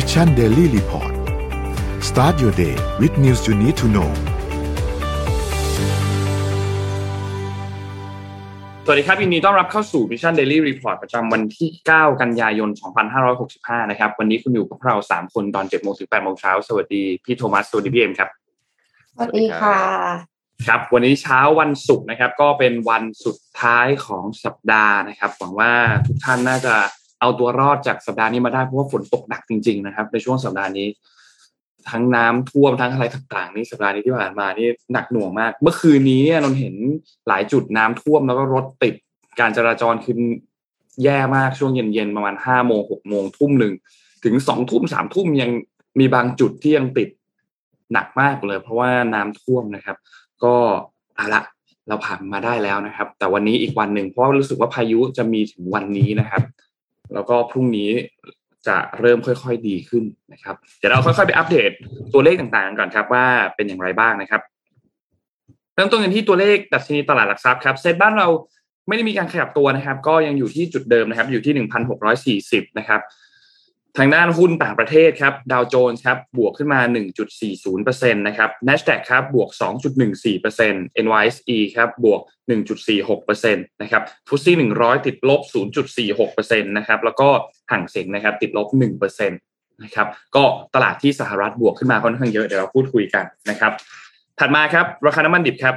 Mission Daily Report Start your day with news you need to know สวัสดีครับยินดีต้อนรับเข้าสู่ Mission Daily Report ประจำวันที่9กันยายน2565นะครับวันนี้คุณอยู่กับเรา3คนตอน 7:00 นถึง 8:00 นเช้าสวัสดีพี่โทมัสสวัสดีพี่เอ็มครับสวัสดีค่ะครับวันนี้เช้าวันศุกร์นะครับก็เป็นวันสุดท้ายของสัปดาห์นะครับหวังว่าทุกท่านน่าจะเอาตัวรอดจากสัปดาห์นี้มาได้เพราะว่าฝนตกหนักจริงๆนะครับในช่วงสัปดาห์นี้ทั้งน้ำท่วมทั้งอะไรต่างๆนี่สัปดาห์นี้ที่ผ่านมานี่หนักหน่วงมากเมื่อคืนนี้นนเห็นหลายจุดน้ำท่วมแล้วก็รถติดการจราจรขึ้นแย่มากช่วงเย็นๆประมาณ 5:00 น 6:00 น ทุ่มหนึ่งถึง 2:00 น 3:00 นยังมีบางจุดที่ยังติดหนักมากเลยเพราะว่าน้ำท่วมนะครับก็เอาละเราผ่านมาได้แล้วนะครับแต่วันนี้อีกวันหนึ่งเพราะรู้สึกว่าพายุจะมีถึงวันนี้นะครับแล้วก็พรุ่งนี้จะเริ่มค่อยๆดีขึ้นนะครับเดี๋ยวเราค่อยๆไปอัปเดตตัวเลขต่างๆกันก่อนครับว่าเป็นอย่างไรบ้างนะครับเริ่มต้นกันที่ตัวเลขดัชนีตลาดหลักทรัพย์ครับเซ็ตบ้านเราไม่ได้มีการขยับตัวนะครับก็ยังอยู่ที่จุดเดิมนะครับอยู่ที่ 1,640 นะครับทางด้านหุ้นต่างประเทศครับดาวโจนส์ครับบวกขึ้นมา 1.40% นะครับ Nasdaq ครับบวก 2.14% NYSE ครับบวก 1.46% นะครับฟุตซี่100ติดลบ 0.46% นะครับแล้วก็ห่างเส็งนะครับติดลบ 1% นะครับก็ตลาดที่สหรัฐบวกขึ้นมาค่อนข้างเยอะเดี๋ยวเราพูดคุยกันนะครับถัดมาครับราคาน้ำมันดิบครับ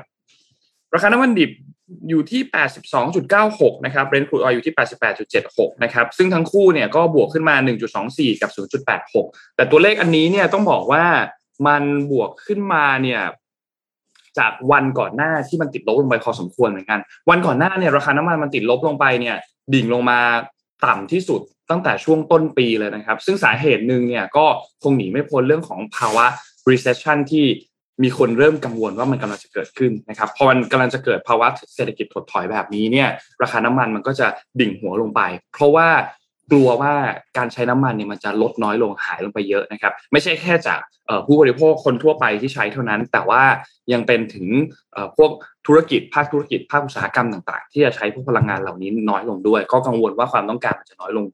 ราคาน้ำมันดิบอยู่ที่ 82.96 นะครับ Brent Crude Oil อยู่ที่ 88.76 นะครับซึ่งทั้งคู่เนี่ยก็บวกขึ้นมา 1.24 กับ 0.86 แต่ตัวเลขอันนี้เนี่ยต้องบอกว่ามันบวกขึ้นมาเนี่ยจากวันก่อนหน้าที่มันติดลบลงไปพอสมควรเหมือนกันวันก่อนหน้าเนี่ยราคาน้ำมันมันติดลบลงไปเนี่ยดิ่งลงมาต่ำที่สุดตั้งแต่ช่วงต้นปีเลยนะครับซึ่งสาเหตุหนึ่งเนี่ยก็คงหนีไม่พ้นเรื่องของภาวะ recession ที่มีคนเริ่มกังวลว่ามันกำลังจะเกิดขึ้นนะครับพอมันกำลังจะเกิดภาวะเศรษฐกิจถดถอยแบบนี้เนี่ยราคาน้ำมันมันก็จะดิ่งหัวลงไปเพราะว่ากลัวว่าการใช้น้ำมันเนี่ยมันจะลดน้อยลงหายลงไปเยอะนะครับไม่ใช่แค่จากผู้บริโภคคนทั่วไปที่ใช้เท่านั้นแต่ว่ายังเป็นถึงพวกธุรกิจภาคธุรกิจภาคอุตสาหกรรมต่างๆที่จะใช้พวกพลังงานเหล่านี้น้อยลงด้วยก็กังวลว่าความต้องการมันจะน้อยลง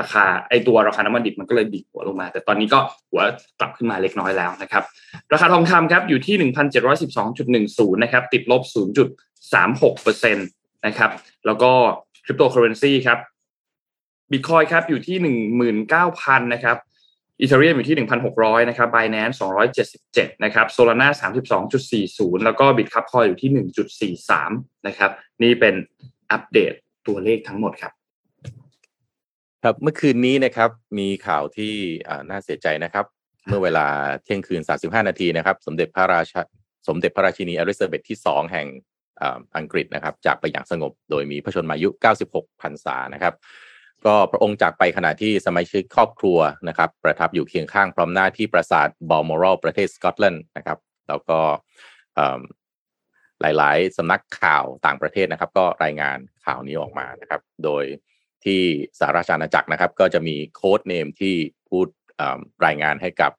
ราคาไอตัวราคาน้ำมันดิบมันก็เลยดิ่งหัวลงมาแต่ตอนนี้ก็หัวกลับขึ้นมาเล็กน้อยแล้วนะครับราคาทองคำครับอยู่ที่ 1,712.10 นะครับติดลบ 0.36% นะครับแล้วก็คริปโตเคอเรนซีครับ Bitcoin ครับอยู่ที่ 19,000 นะครับ Ethereum อยู่ที่ 1,600 นะครับ Binance 277 นะครับ Solana 32.40 แล้วก็ Bitkub Coin อยู่ที่ 1.43 นะครับนี่เป็นอัปเดตตัวเลขทั้งหมดครับครับเมื่อคืนนี้นะครับมีข่าวที่น่าเสียใจนะครับเมื่อเวลาเที่ยงคืน35นาทีนะครับสมเด็จพระราชินีอลิซาเบธที่2แห่งอังกฤษนะครับจากไปอย่างสงบโดยมีพระชนมายุ96พรรษานะครับก็พระองค์จากไปขณะที่สมาชิกครอบครัวนะครับประทับอยู่เคียงข้างพร้อมหน้าที่ปราสาทบอลมอรัลประเทศสกอตแลนด์นะครับแล้วก็หลายๆสำนักข่าวต่างประเทศนะครับก็รายงานข่าวนี้ออกมานะครับโดยที่สหราชอาณาจักรนะครับก็จะมีโค้ดเนมที่พูดรายงานให้กับ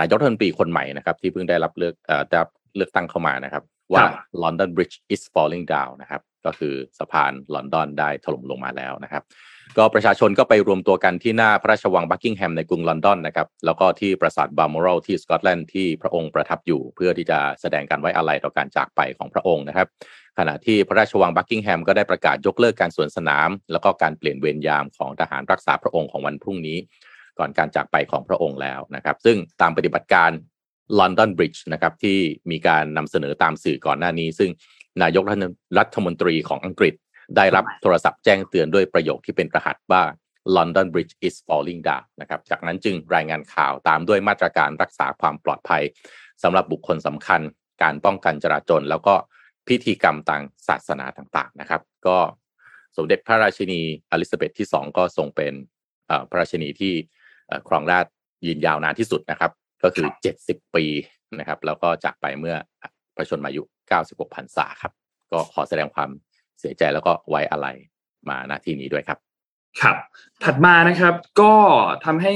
นายกรัฐมนตรีคนใหม่นะครับที่เพิ่งได้รับเลือกตั้งเข้ามานะครับว่า London Bridge is falling down นะครับก็คือสะพานลอนดอนได้ถล่มลงมาแล้วนะครับก็ประชาชนก็ไปรวมตัวกันที่หน้าพระราชวังบักกิงแฮมในกรุงลอนดอนนะครับแล้วก็ที่ปราสาทบัลมอรัลที่สกอตแลนด์ที่พระองค์ประทับอยู่เพื่อที่จะแสดงการไว้อาลัยต่อการจากไปของพระองค์นะครับขณะที่พระราชวังบักกิงแฮมก็ได้ประกาศยกเลิกการสวนสนามแล้วก็การเปลี่ยนเวรยามของทหารรักษาพระองค์ของวันพรุ่งนี้ก่อนการจากไปของพระองค์แล้วนะครับซึ่งตามปฏิบัติการ London Bridge นะครับที่มีการนำเสนอตามสื่อก่อนหน้านี้ซึ่งนายกรัฐมนตรีของอังกฤษได้รับโทรศัพท์แจ้งเตือนด้วยประโยคที่เป็นรหัสว่า London Bridge is falling down นะครับจากนั้นจึงรายงานข่าวตามด้วยมาตรการรักษาความปลอดภัยสำหรับบุคคลสำคัญการป้องกันจราจรแล้วก็พิธีกรรมต่างศาสนาต่างๆนะครับก็สมเด็จพระราชินีอลิซาเบธที่2ก็ทรงเป็นพระราชินีที่ครองราชยืนยาวนานที่สุดนะครับก็คือ70ปีนะครับแล้วก็จากไปเมื่อพระชนมายุ96พรรษาครับก็ขอแสดงความเสียใจแล้วก็ไว้อาลัยมาณที่นี้ด้วยครับครับถัดมานะครับก็ทำให้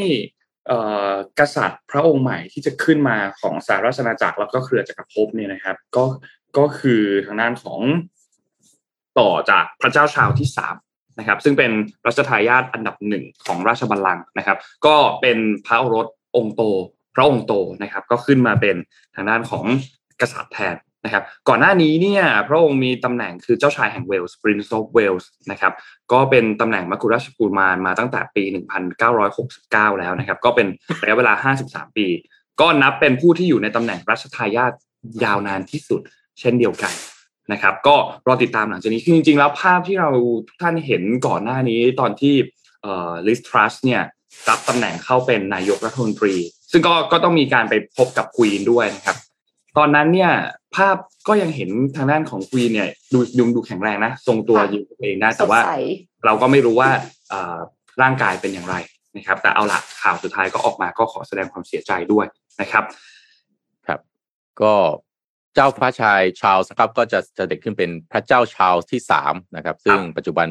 กษัตริย์พระองค์ใหม่ที่จะขึ้นมาของสหราชอาณาจักรแล้วก็เครือจักรภพเนี่ยนะครับก็คือทางด้านของต่อจากพระเจ้าชาวที่3 นะครับซึ่งเป็นรัชทายาทอันดับหนึ่งของราชบัลลังก์นะครับก็เป็นพระโอรสองค์โตพระองค์โตนะครับก็ขึ้นมาเป็นทางด้านของกษัตริย์แทนนะครับก่อนหน้านี้เนี่ยพระองค์มีตำแหน่งคือเจ้าชายแห่งเวลส์ Prince of Wales นะครับก็เป็นตำแหน่งมกุฎราชกุมารมาตั้งแต่ปี1969แล้วนะครับก็เป็นระยะเวลา53ปีก็นับเป็นผู้ที่อยู่ในตำแหน่งรัชทายาทยาวนานที่สุดเช่นเดียวกันนะครับก็รอติดตามหลังจากนี้คือจริงๆแล้วภาพที่เราทุกท่านเห็นก่อนหน้านี้ตอนที่ลิสทรัสเนี่ยรับตำแหน่งเข้าเป็นนายกรัฐมนตรีซึ่งก็ต้องมีการไปพบกับควีนด้วยนะครับตอนนั้นเนี่ยภาพก็ยังเห็นทางด้านของควีนเนี่ยดูแข็งแรงนะทรงตัวอยู่เองได้แต่ว่าเราก็ไม่รู้ว่าร่างกายเป็นอย่างไรนะครับแต่เอาละข่าวสุดท้ายก็ออกมาก็ขอแสดงความเสียใจด้วยนะครับครับก็เจ้าพระชายชาร์ลส์ครับก็จะเสด็จขึ้นเป็นพระเจ้าชาร์ลส์ที่3นะครับซึ่งปัจจุบัน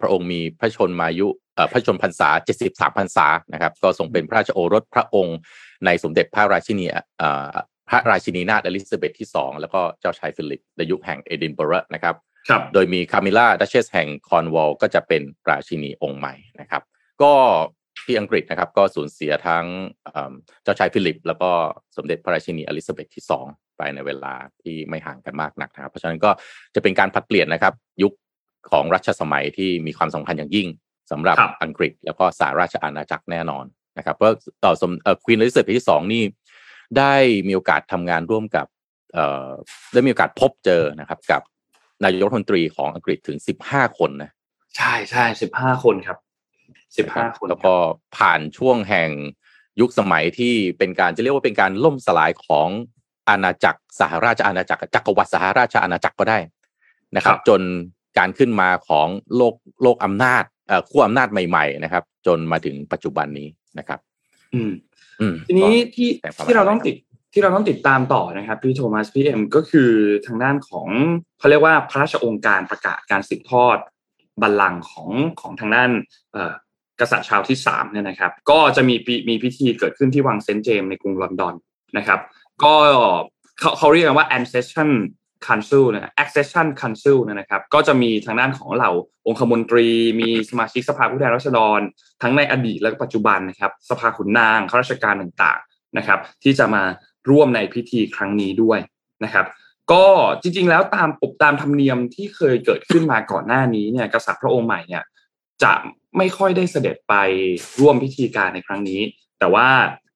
พระองค์มีพระชนมายุพระชนพรรษา73พรรษานะครับก็ทรงเป็นพระราชโอรสพระองค์ในสมเด็จพระราชินีนาถอลิซาเบธที่2แล้วก็เจ้าชายฟิลิปในยุคแห่งเอดินบะระนะครับโดยมีคามิล่าดัชเชสแห่งคอนวอลก็จะเป็นราชินีองค์ใหม่นะครับก็ที่อังกฤษนะครับก็สูญเสียทั้งเจ้าชายฟิลิปแล้วก็สมเด็จพระราชินีอลิซาเบธที่2ไปในเวลาที่ไม่ห่างกันมากนักนะครับเพราะฉะนั้นก็จะเป็นการผลัดเปลี่ยนนะครับยุคของรัชสมัยที่มีความสำคัญอย่างยิ่งสำหรับอังกฤษแล้วก็สหราชอาณาจักรแน่นอนนะครับเพราะควีนอลิซาเบธที่2นี่ได้มีโอกาสทำงานร่วมกับได้มีโอกาสพบเจอนะครับกับนายกรัฐมนตรีของอังกฤษถึง15คนนะใช่ๆ15คนครับ15คนแล้วก็ผ่านช่วงแห่งยุคสมัยที่เป็นการจะเรียกว่าเป็นการล่มสลายของอาณาจักรสหราชอาณาจักรจักรวรรดิสหราชอาณาจักรก็ได้นะครับจนการขึ้นมาของโลกอำนาจขั้วอำนาจใหม่ๆนะครับจนมาถึงปัจจุบันนี้นะครับทีนี้ที่เราต้องติดตามต่อนะครับพี่โทมัสพี่เอ็มก็คือทางด้านของเขาเรียกว่าพระราชองค์การประกาศการสืบทอดบัลลังก์ของทางด้านกษัตริย์ชาวที่3เนี่ยนะครับก็จะมีพิธีเกิดขึ้นที่วังเซนต์เจมส์ในกรุงลอนดอนนะครับก็เขาเรียกกันว่า accession council นะ accession council นะครับก็จะมีทางด้านของเหล่าองคมนตรีมีสมาชิกสภาผู้แทนราษฎรทั้งในอดีตและปัจจุบันนะครับสภาขุนนางข้าราชการต่างๆนะครับที่จะมาร่วมในพิธีครั้งนี้ด้วยนะครับก็จริงๆแล้วตามธรรมเนียมที่เคยเกิดขึ้นมาก่อนหน้านี้เนี่ยกษัตริย์พระองค์ใหม่เนี่ยจะไม่ค่อยได้เสด็จไปร่วมพิธีการในครั้งนี้แต่ว่า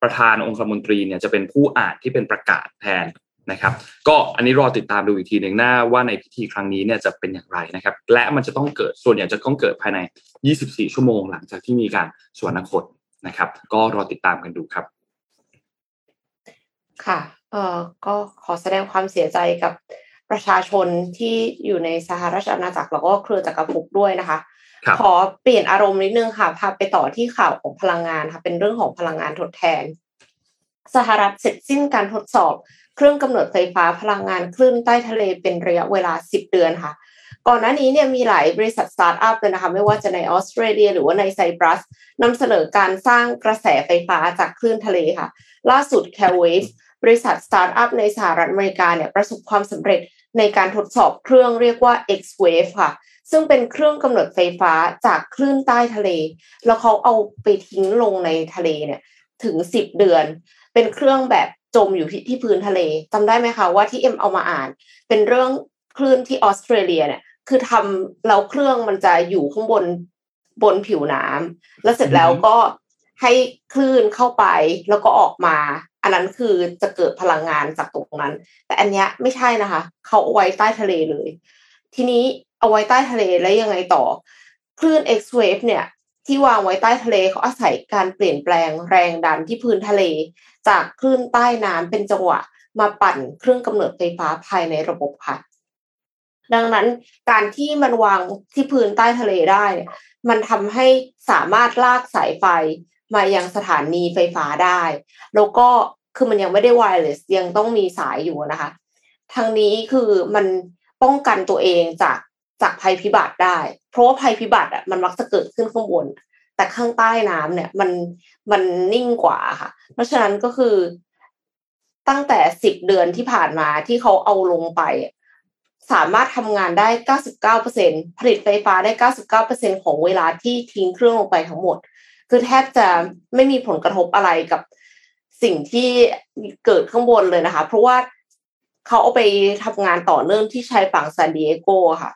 ประธานองคมนตรีเนี่ยจะเป็นผู้อ่านที่เป็นประกาศแทนนะครับก็อันนี้รอติดตามดูอีกทีหนึ่งหน้าว่าในพิธีครั้งนี้เนี่ยจะเป็นอย่างไรนะครับและมันจะต้องเกิดส่วนใหญ่จะต้องเกิดภายใน24ชั่วโมงหลังจากที่มีการสวรรคตนะครับก็รอติดตามกันดูครับค่ะก็ขอแสดงความเสียใจกับประชาชนที่อยู่ในสหราชอาณาจักรแล้วก็เครือจักรภพด้วยนะคะขอเปลี่ยนอารมณ์นิดนึงค่ะพาไปต่อที่ข่าวของพลังงานค่ะเป็นเรื่องของพลังงานทดแทนสหรัฐเสร็จสิ้นการทดสอบเครื่องกำเนิดไฟฟ้าพลังงานคลื่นใต้ทะเลเป็นระยะเวลา10เดือนค่ะก่อนหน้านี้เนี่ยมีหลายบริษัทสตาร์ทอัพเลยนะคะไม่ว่าจะในออสเตรเลียหรือว่าในไซปรัสนำเสนอการสร้างกระแสไฟฟ้าจากคลื่นทะเลค่ะล่าสุด CalWave บริษัทสตาร์ทอัพในสหรัฐอเมริกาเนี่ยประสบความสำเร็จในการทดสอบเครื่องเรียกว่า X Wave ค่ะซึ่งเป็นเครื่องกำเนิดไฟฟ้าจากคลื่นใต้ทะเลแล้วเขาเอาไปทิ้งลงในทะเลเนี่ยถึง10เดือนเป็นเครื่องแบบจมอยู่ที่พื้นทะเลจำได้ไหมคะว่าที่เอ็มเอามาอ่านเป็นเรื่องคลื่นที่ออสเตรเลียเนี่ยคือทำแล้วเครื่องมันจะอยู่ข้างบนผิวน้ำแล้วเสร็จแล้วก็ให้คลื่นเข้าไปแล้วก็ออกมาอันนั้นคือจะเกิดพลังงานจากตรงนั้นแต่อันเนี้ยไม่ใช่นะคะเขาเอาไว้ใต้ทะเลเลยทีนี้เอาไว้ใต้ทะเลแล้วยังไงต่อคลื่น X Wave เนี่ยที่วางไว้ใต้ทะเลเขาอาศัยการเปลี่ยนแปลงแรงดันที่พื้นทะเลจากคลื่นใต้น้ำเป็นจังหวะมาปั่นเครื่องกำเนิดไฟฟ้าภายในระบบค่ะดังนั้นการที่มันวางที่พื้นใต้ทะเลได้มันทำให้สามารถลากสายไฟมายังสถานีไฟฟ้าได้แล้วก็คือมันยังไม่ได้ไวร์เลสยังต้องมีสายอยู่นะคะทางนี้คือมันป้องกันตัวเองจากภัยพิบัติได้เพราะว่าภัยพิบัติอ่ะมันมักจะเกิดขึ้นข้างบนแต่ข้างใต้น้ำเนี่ยมันนิ่งกว่าค่ะเพราะฉะนั้นก็คือตั้งแต่10เดือนที่ผ่านมาที่เขาเอาลงไป สามารถทำงานได้ 99% ผลิตไฟฟ้าได้ 99% ของเวลาที่ทิ้งเครื่องลงไปทั้งหมดคือแทบจะไม่มีผลกระทบอะไรกับสิ่งที่เกิดข้างบนเลยนะคะเพราะว่าเขาเอาไปทำงานต่อเนื่องที่ชายฝั่งซานดิเอโกค่ะ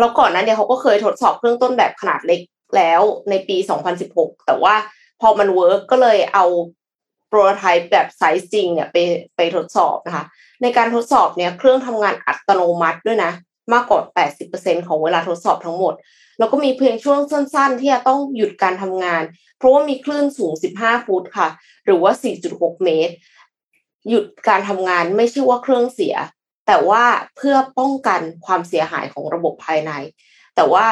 แล้วก่อนนั้นเนี่ยเขาก็เคยทดสอบเครื่องต้นแบบขนาดเล็กแล้วในปี2016แต่ว่าพอมันเวิร์คก็เลยเอาโปรโตไทป์แบบไซส์จริงเนี่ยไปทดสอบนะคะในการทดสอบเนี่ยเครื่องทำงานอัตโนมัติด้วยนะมากกว่า 80% ของเวลาทดสอบทั้งหมดแล้วก็มีเพียงช่วงสั้นๆที่จะต้องหยุดการทำงานเพราะว่ามีคลื่นสูง15ฟุตค่ะหรือว่า 4.6 เมตรหยุดการทำงานไม่ใช่ว่าเครื่องเสียแต่ว่าเพื่อป้องกันความเสียหายของระบบภายในแต่ว่า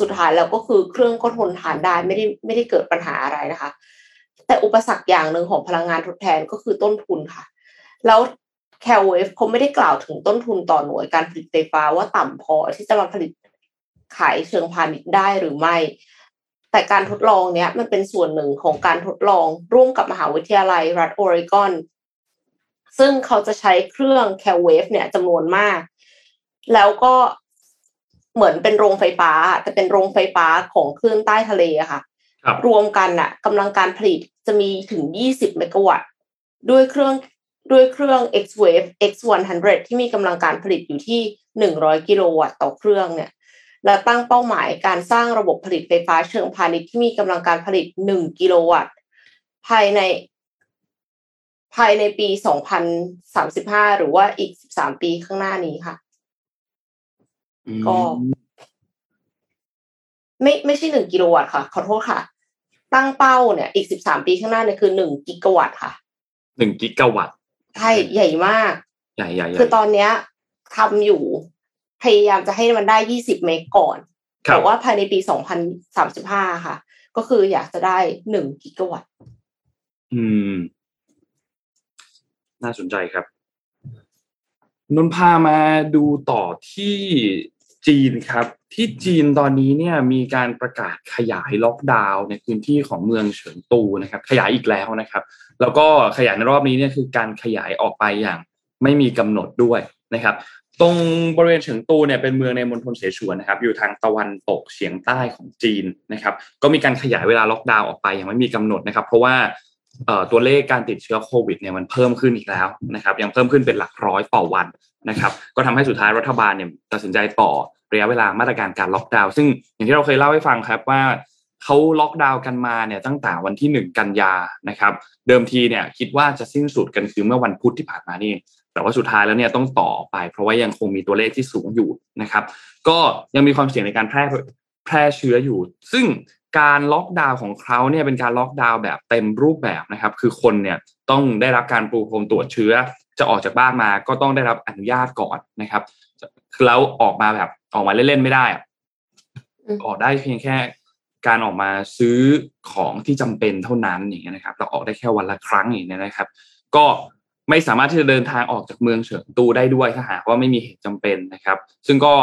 สุดท้ายแล้วก็คือเครื่องก็ทนทานได้ไม่ได้เกิดปัญหาอะไรนะคะแต่อุปสรรคอย่างหนึ่งของพลังงานทดแทนก็คือต้นทุนค่ะแล้วCalWave เขาไม่ได้กล่าวถึงต้นทุนต่อหน่วยการผลิตไฟฟ้าว่าต่ำพอที่จะมาผลิตขายเชิงพาณิชย์ได้หรือไม่แต่การทดลองเนี้ยมันเป็นส่วนหนึ่งของการทดลองร่วมกับมหาวิทยาลัยรัฐโอเรกอนซึ่งเขาจะใช้เครื่อง CalWave เนี่ยจำนวนมากแล้วก็เหมือนเป็นโรงไฟฟ้าแต่เป็นโรงไฟฟ้าของคลื่นใต้ทะเลอะค่ะรวมกันน่ะกำลังการผลิตจะมีถึง20เมกะวัตต์ด้วยเครื่อง X Wave X100 ที่มีกำลังการผลิตอยู่ที่100กิโลวัตต์ต่อเครื่องเนี่ยและตั้งเป้าหมายการสร้างระบบผลิตไฟฟ้าเชิงพาณิชย์ที่มีกำลังการผลิต1กิโลวัตต์ภายในปี2035หรือว่าอีก13ปีข้างหน้านี้ค่ะก็ไม่ใช่1กิโลวัตต์ค่ะขอโทษค่ะตั้งเป้าเนี่ยอีก13ปีข้างหน้าเนี่ยคือ1กิกะวัตต์ค่ะ1กิกะวัตต์ใช่ใหญ่มากใหญ่ๆคือตอนเนี้ยทำอยู่พยายามจะให้มันได้20เมกก่อนแต่ว่าภายในปี2035ค่ะก็คืออยากจะได้1กิกะวัตต์น่าสนใจครับนนพามาดูต่อที่จีนครับที่จีนตอนนี้เนี่ยมีการประกาศขยายล็อกดาวน์ในพื้นที่ของเมืองเฉิงตูนะครับขยายอีกแล้วนะครับแล้วก็ขยายในรอบนี้เนี่ยคือการขยายออกไปอย่างไม่มีกำหนดด้วยนะครับตรงบริเวณเฉิงตูเนี่ยเป็นเมืองในมณฑลเสฉวนนะครับอยู่ทางตะวันตกเฉียงใต้ของจีนนะครับก็มีการขยายเวลาล็อกดาวน์ออกไปอย่างไม่มีกำหนดนะครับเพราะว่าตัวเลขการติดเชื้อโควิดเนี่ยมันเพิ่มขึ้นอีกแล้วนะครับยังเพิ่มขึ้นเป็นหลักร้อยต่อวันนะครับก็ทำให้สุดท้ายรัฐบาลเนี่ยตัดสินใจต่อระยะเวลามาตรการการล็อกดาวน์ซึ่งอย่างที่เราเคยเล่าให้ฟังครับว่าเขาล็อกดาวน์กันมาเนี่ยตั้งแต่วันที่1กันยานะครับเดิมทีเนี่ยคิดว่าจะสิ้นสุดกันคือเมื่อวันพุธที่ผ่านมานี่แต่ว่าสุดท้ายแล้วเนี่ยต้องต่อไปเพราะว่ายังคงมีตัวเลขที่สูงอยู่นะครับก็ยังมีความเสี่ยงในการแพร่เชื้ออยู่ซึ่งการล็อกดาวน์ของเขาเนี่ยเป็นการล็อกดาวน์แบบเต็มรูปแบบนะครับคือคนเนี่ยต้องได้รับการปูพรมตรวจเชื้อจะออกจากบ้านมาก็ต้องได้รับอนุญาตก่อนนะครับแล้วออกมาเล่นๆไม่ได้ออกได้เพียงแค่การออกมาซื้อของที่จำเป็นเท่านั้นอย่างเงี้ยนะครับเราออกได้แค่วันละครั้งอย่างเงี้ยนะครับก็ไม่สามารถที่จะเดินทางออกจากเมืองเฉิงตูได้ด้วยถ้าหากว่าไม่มีเหตุจำเป็นนะครับซึ่งก็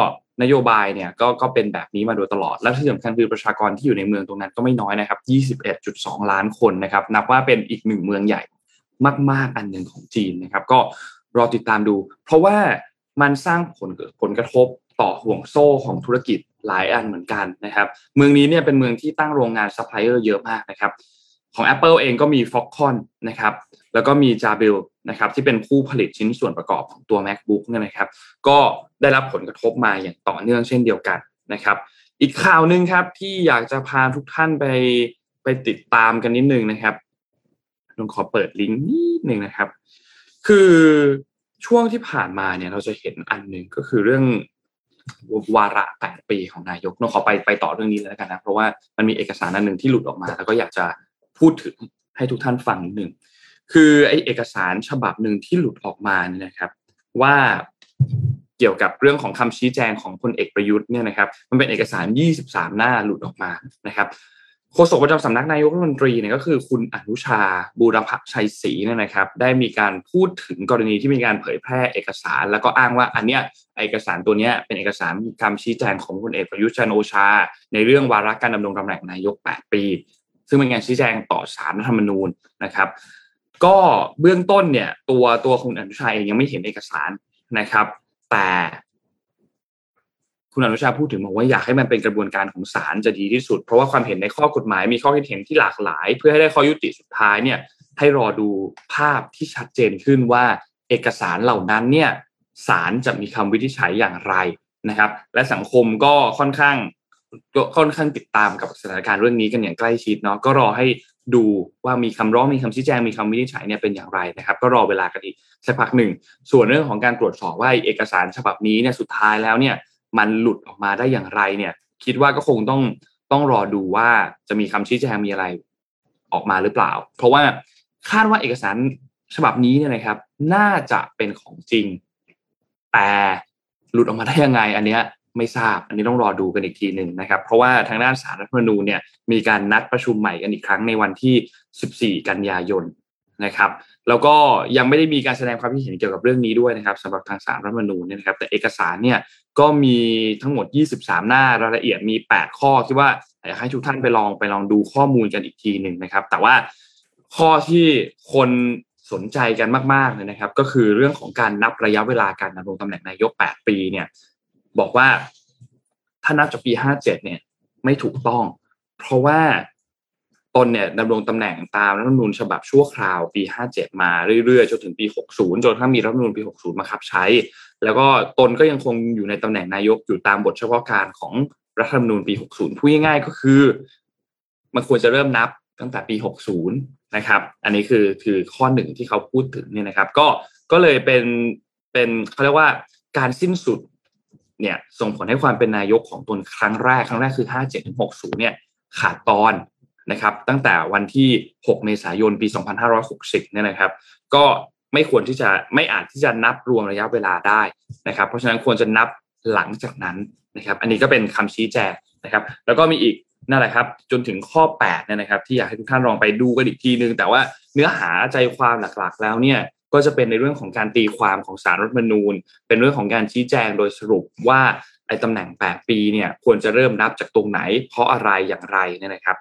นโยบายเนี่ยก็เป็นแบบนี้มาโดยตลอดและที่สำคัญคือประชากรที่อยู่ในเมืองตรงนั้นก็ไม่น้อยนะครับ 21.2 ล้านคนนะครับนับว่าเป็นอีกหนึ่งเมืองใหญ่มากๆอันหนึ่งของจีนนะครับก็รอติดตามดูเพราะว่ามันสร้างผลกระทบต่อห่วงโซ่ของธุรกิจหลายอันเหมือนกันนะครับเมืองนี้เนี่ยเป็นเมืองที่ตั้งโรงงานซัพพลายเออร์เยอะมากนะครับของ Apple เองก็มี Foxconn นะครับแล้วก็มีจาเบลนะครับที่เป็นผู้ผลิตชิ้นส่วนประกอบของตัว MacBook เนี่ยนะครับก็ได้รับผลกระทบมาอย่างต่อเนื่องเช่นเดียวกันนะครับอีกข่าวนึงครับที่อยากจะพาทุกท่านไปติดตามกันนิดนึงนะครับต้องขอเปิดลิงก์นิดนึงนะครับคือช่วงที่ผ่านมาเนี่ยเราจะเห็นอันนึงก็คือเรื่องวาระ8ปีของนายกต้องขอไปต่อเรื่องนี้เลยแล้วกันนะเพราะว่ามันมีเอกสารอันนึงที่หลุดออกมาแล้วก็อยากจะพูดถึงให้ทุกท่านฟังนิดนึงคือไอ้เอกสารฉบับหนึ่งที่หลุดออกมาเนี่ยนะครับว่าเกี่ยวกับเรื่องของคำชี้แจงของพลเอกประยุทธ์เนี่ยนะครับมันเป็นเอกสาร23หน้าหลุดออกมานะครับโฆษกประจำสำนักนายกรัฐมนตรีเนี่ยก็คือคุณอนุชาบูรพชัยศรีเนี่ยนะครับได้มีการพูดถึงกรณีที่มีการเผยแพร่เอกสารแล้วก็อ้างว่าอันเนี้ยเอกสารตัวเนี้ยเป็นเอกสารคำชี้แจงของพลเอกประยุทธ์จันทร์โอชาในเรื่องวาระการดำรงตำแหน่งนายก8ปีซึ่งเป็นการชี้แจงต่อศาลรัฐธรรมนูญนะครับก็เบื้องต้นเนี่ยตัวคุณอนุชาเองยังไม่เห็นเอกสารนะครับ แต่คุณอนุชาพูดถึงบอกว่าอยากให้มันเป็นกระบวนการของศาลจะดีที่สุดเพราะว่าความเห็นในข้อกฎหมายมีข้อคิดเห็นที่หลากหลายเพื่อให้ได้ข้อยุติสุดท้ายเนี่ยให้รอดูภาพที่ชัดเจนขึ้นว่าเอกสารเหล่านั้นเนี่ยศาลจะมีคำวินิจฉัยอย่างไรนะครับและสังคมก็ค่อนข้างติดตามกับสถานการณ์เรื่องนี้กันอย่างใกล้ชิดเนาะก็รอให้ดูว่ามีคำร้องมีคำชี้แจงมีคำวินิจฉัยเนี่ยเป็นอย่างไรนะครับก็รอเวลากันอีกสักพักหนึ่งส่วนเรื่องของการตรวจสอบว่าเอกสารฉบับนี้เนี่ยสุดท้ายแล้วเนี่ยมันหลุดออกมาได้อย่างไรเนี่ยคิดว่าก็คงต้องรอดูว่าจะมีคำชี้แจงมีอะไรออกมาหรือเปล่าเพราะว่าคาดว่าเอกสารฉบับนี้เนี่ยนะครับน่าจะเป็นของจริงแต่หลุดออกมาได้ยังไงอันเนี้ยไม่ทราบอันนี้ต้องรอดูกันอีกทีหนึ่งนะครับเพราะว่าทางด้านศาลรัฐธรรมนูญเนี่ยมีการนัดประชุมใหม่กันอีกครั้งในวันที่14กันยายนนะครับแล้วก็ยังไม่ได้มีการแสดงความคิดเห็นเกี่ยวกับเรื่องนี้ด้วยนะครับสำหรับทางศาลรัฐธรรมนูญเนี่ยนะครับแต่เอกสารเนี่ยก็มีทั้งหมด23หน้ารายละเอียดมี8ข้อคิดว่าอยากให้ทุกท่านไปลองดูข้อมูลกันอีกทีนึงนะครับแต่ว่าข้อที่คนสนใจกันมากๆเลยนะครับก็คือเรื่องของการนับระยะเวลาการดำรงตำแหน่งนายก8ปีเนี่ยบอกว่าถ้านับจากปี57เนี่ยไม่ถูกต้องเพราะว่าตนเนี่ยดำรงตำแหน่งตามรัฐธรรมนูญฉบับชั่วคราวปี57มาเรื่อยๆจนถึงปี60จนถ้ามีรัฐธรรมนูญปี60มาบังคับใช้แล้วก็ตนก็ยังคงอยู่ในตำแหน่งนายกอยู่ตามบทเฉพาะการของรัฐธรรมนูญปี60พูดง่ายๆก็คือมันควรจะเริ่มนับตั้งแต่ปี60นะครับอันนี้คือข้อ1ที่เขาพูดถึงเนี่ยนะครับก็เลยเป็นเค้าเรียกว่าการสิ้นสุดเนี่ยส่งผลให้ความเป็นนายกของตนครั้งแรกคือ57ถึง60เนี่ยขาดตอนนะครับตั้งแต่วันที่6เมษายนปี2560เนี่ยนะครับก็ไม่อาจที่จะนับรวมระยะเวลาได้นะครับเพราะฉะนั้นควรจะนับหลังจากนั้นนะครับอันนี้ก็เป็นคำชี้แจงนะครับแล้วก็มีอีกนั่นแหละครับจนถึงข้อ8เนี่ยนะครับที่อยากให้ทุกท่านลองไปดูกันอีกทีนึงแต่ว่าเนื้อหาใจความหลักๆแล้วเนี่ยก็จะเป็นในเรื่องของการตีความของศาลรัฐธรรมนูญเป็นเรื่องของการชี้แจงโดยสรุปว่าไอ้ตำแหน่ง8ปีเนี่ยควรจะเริ่มนับจากตรงไหนเพราะอะไรอย่างไรเนี่ยนะครับ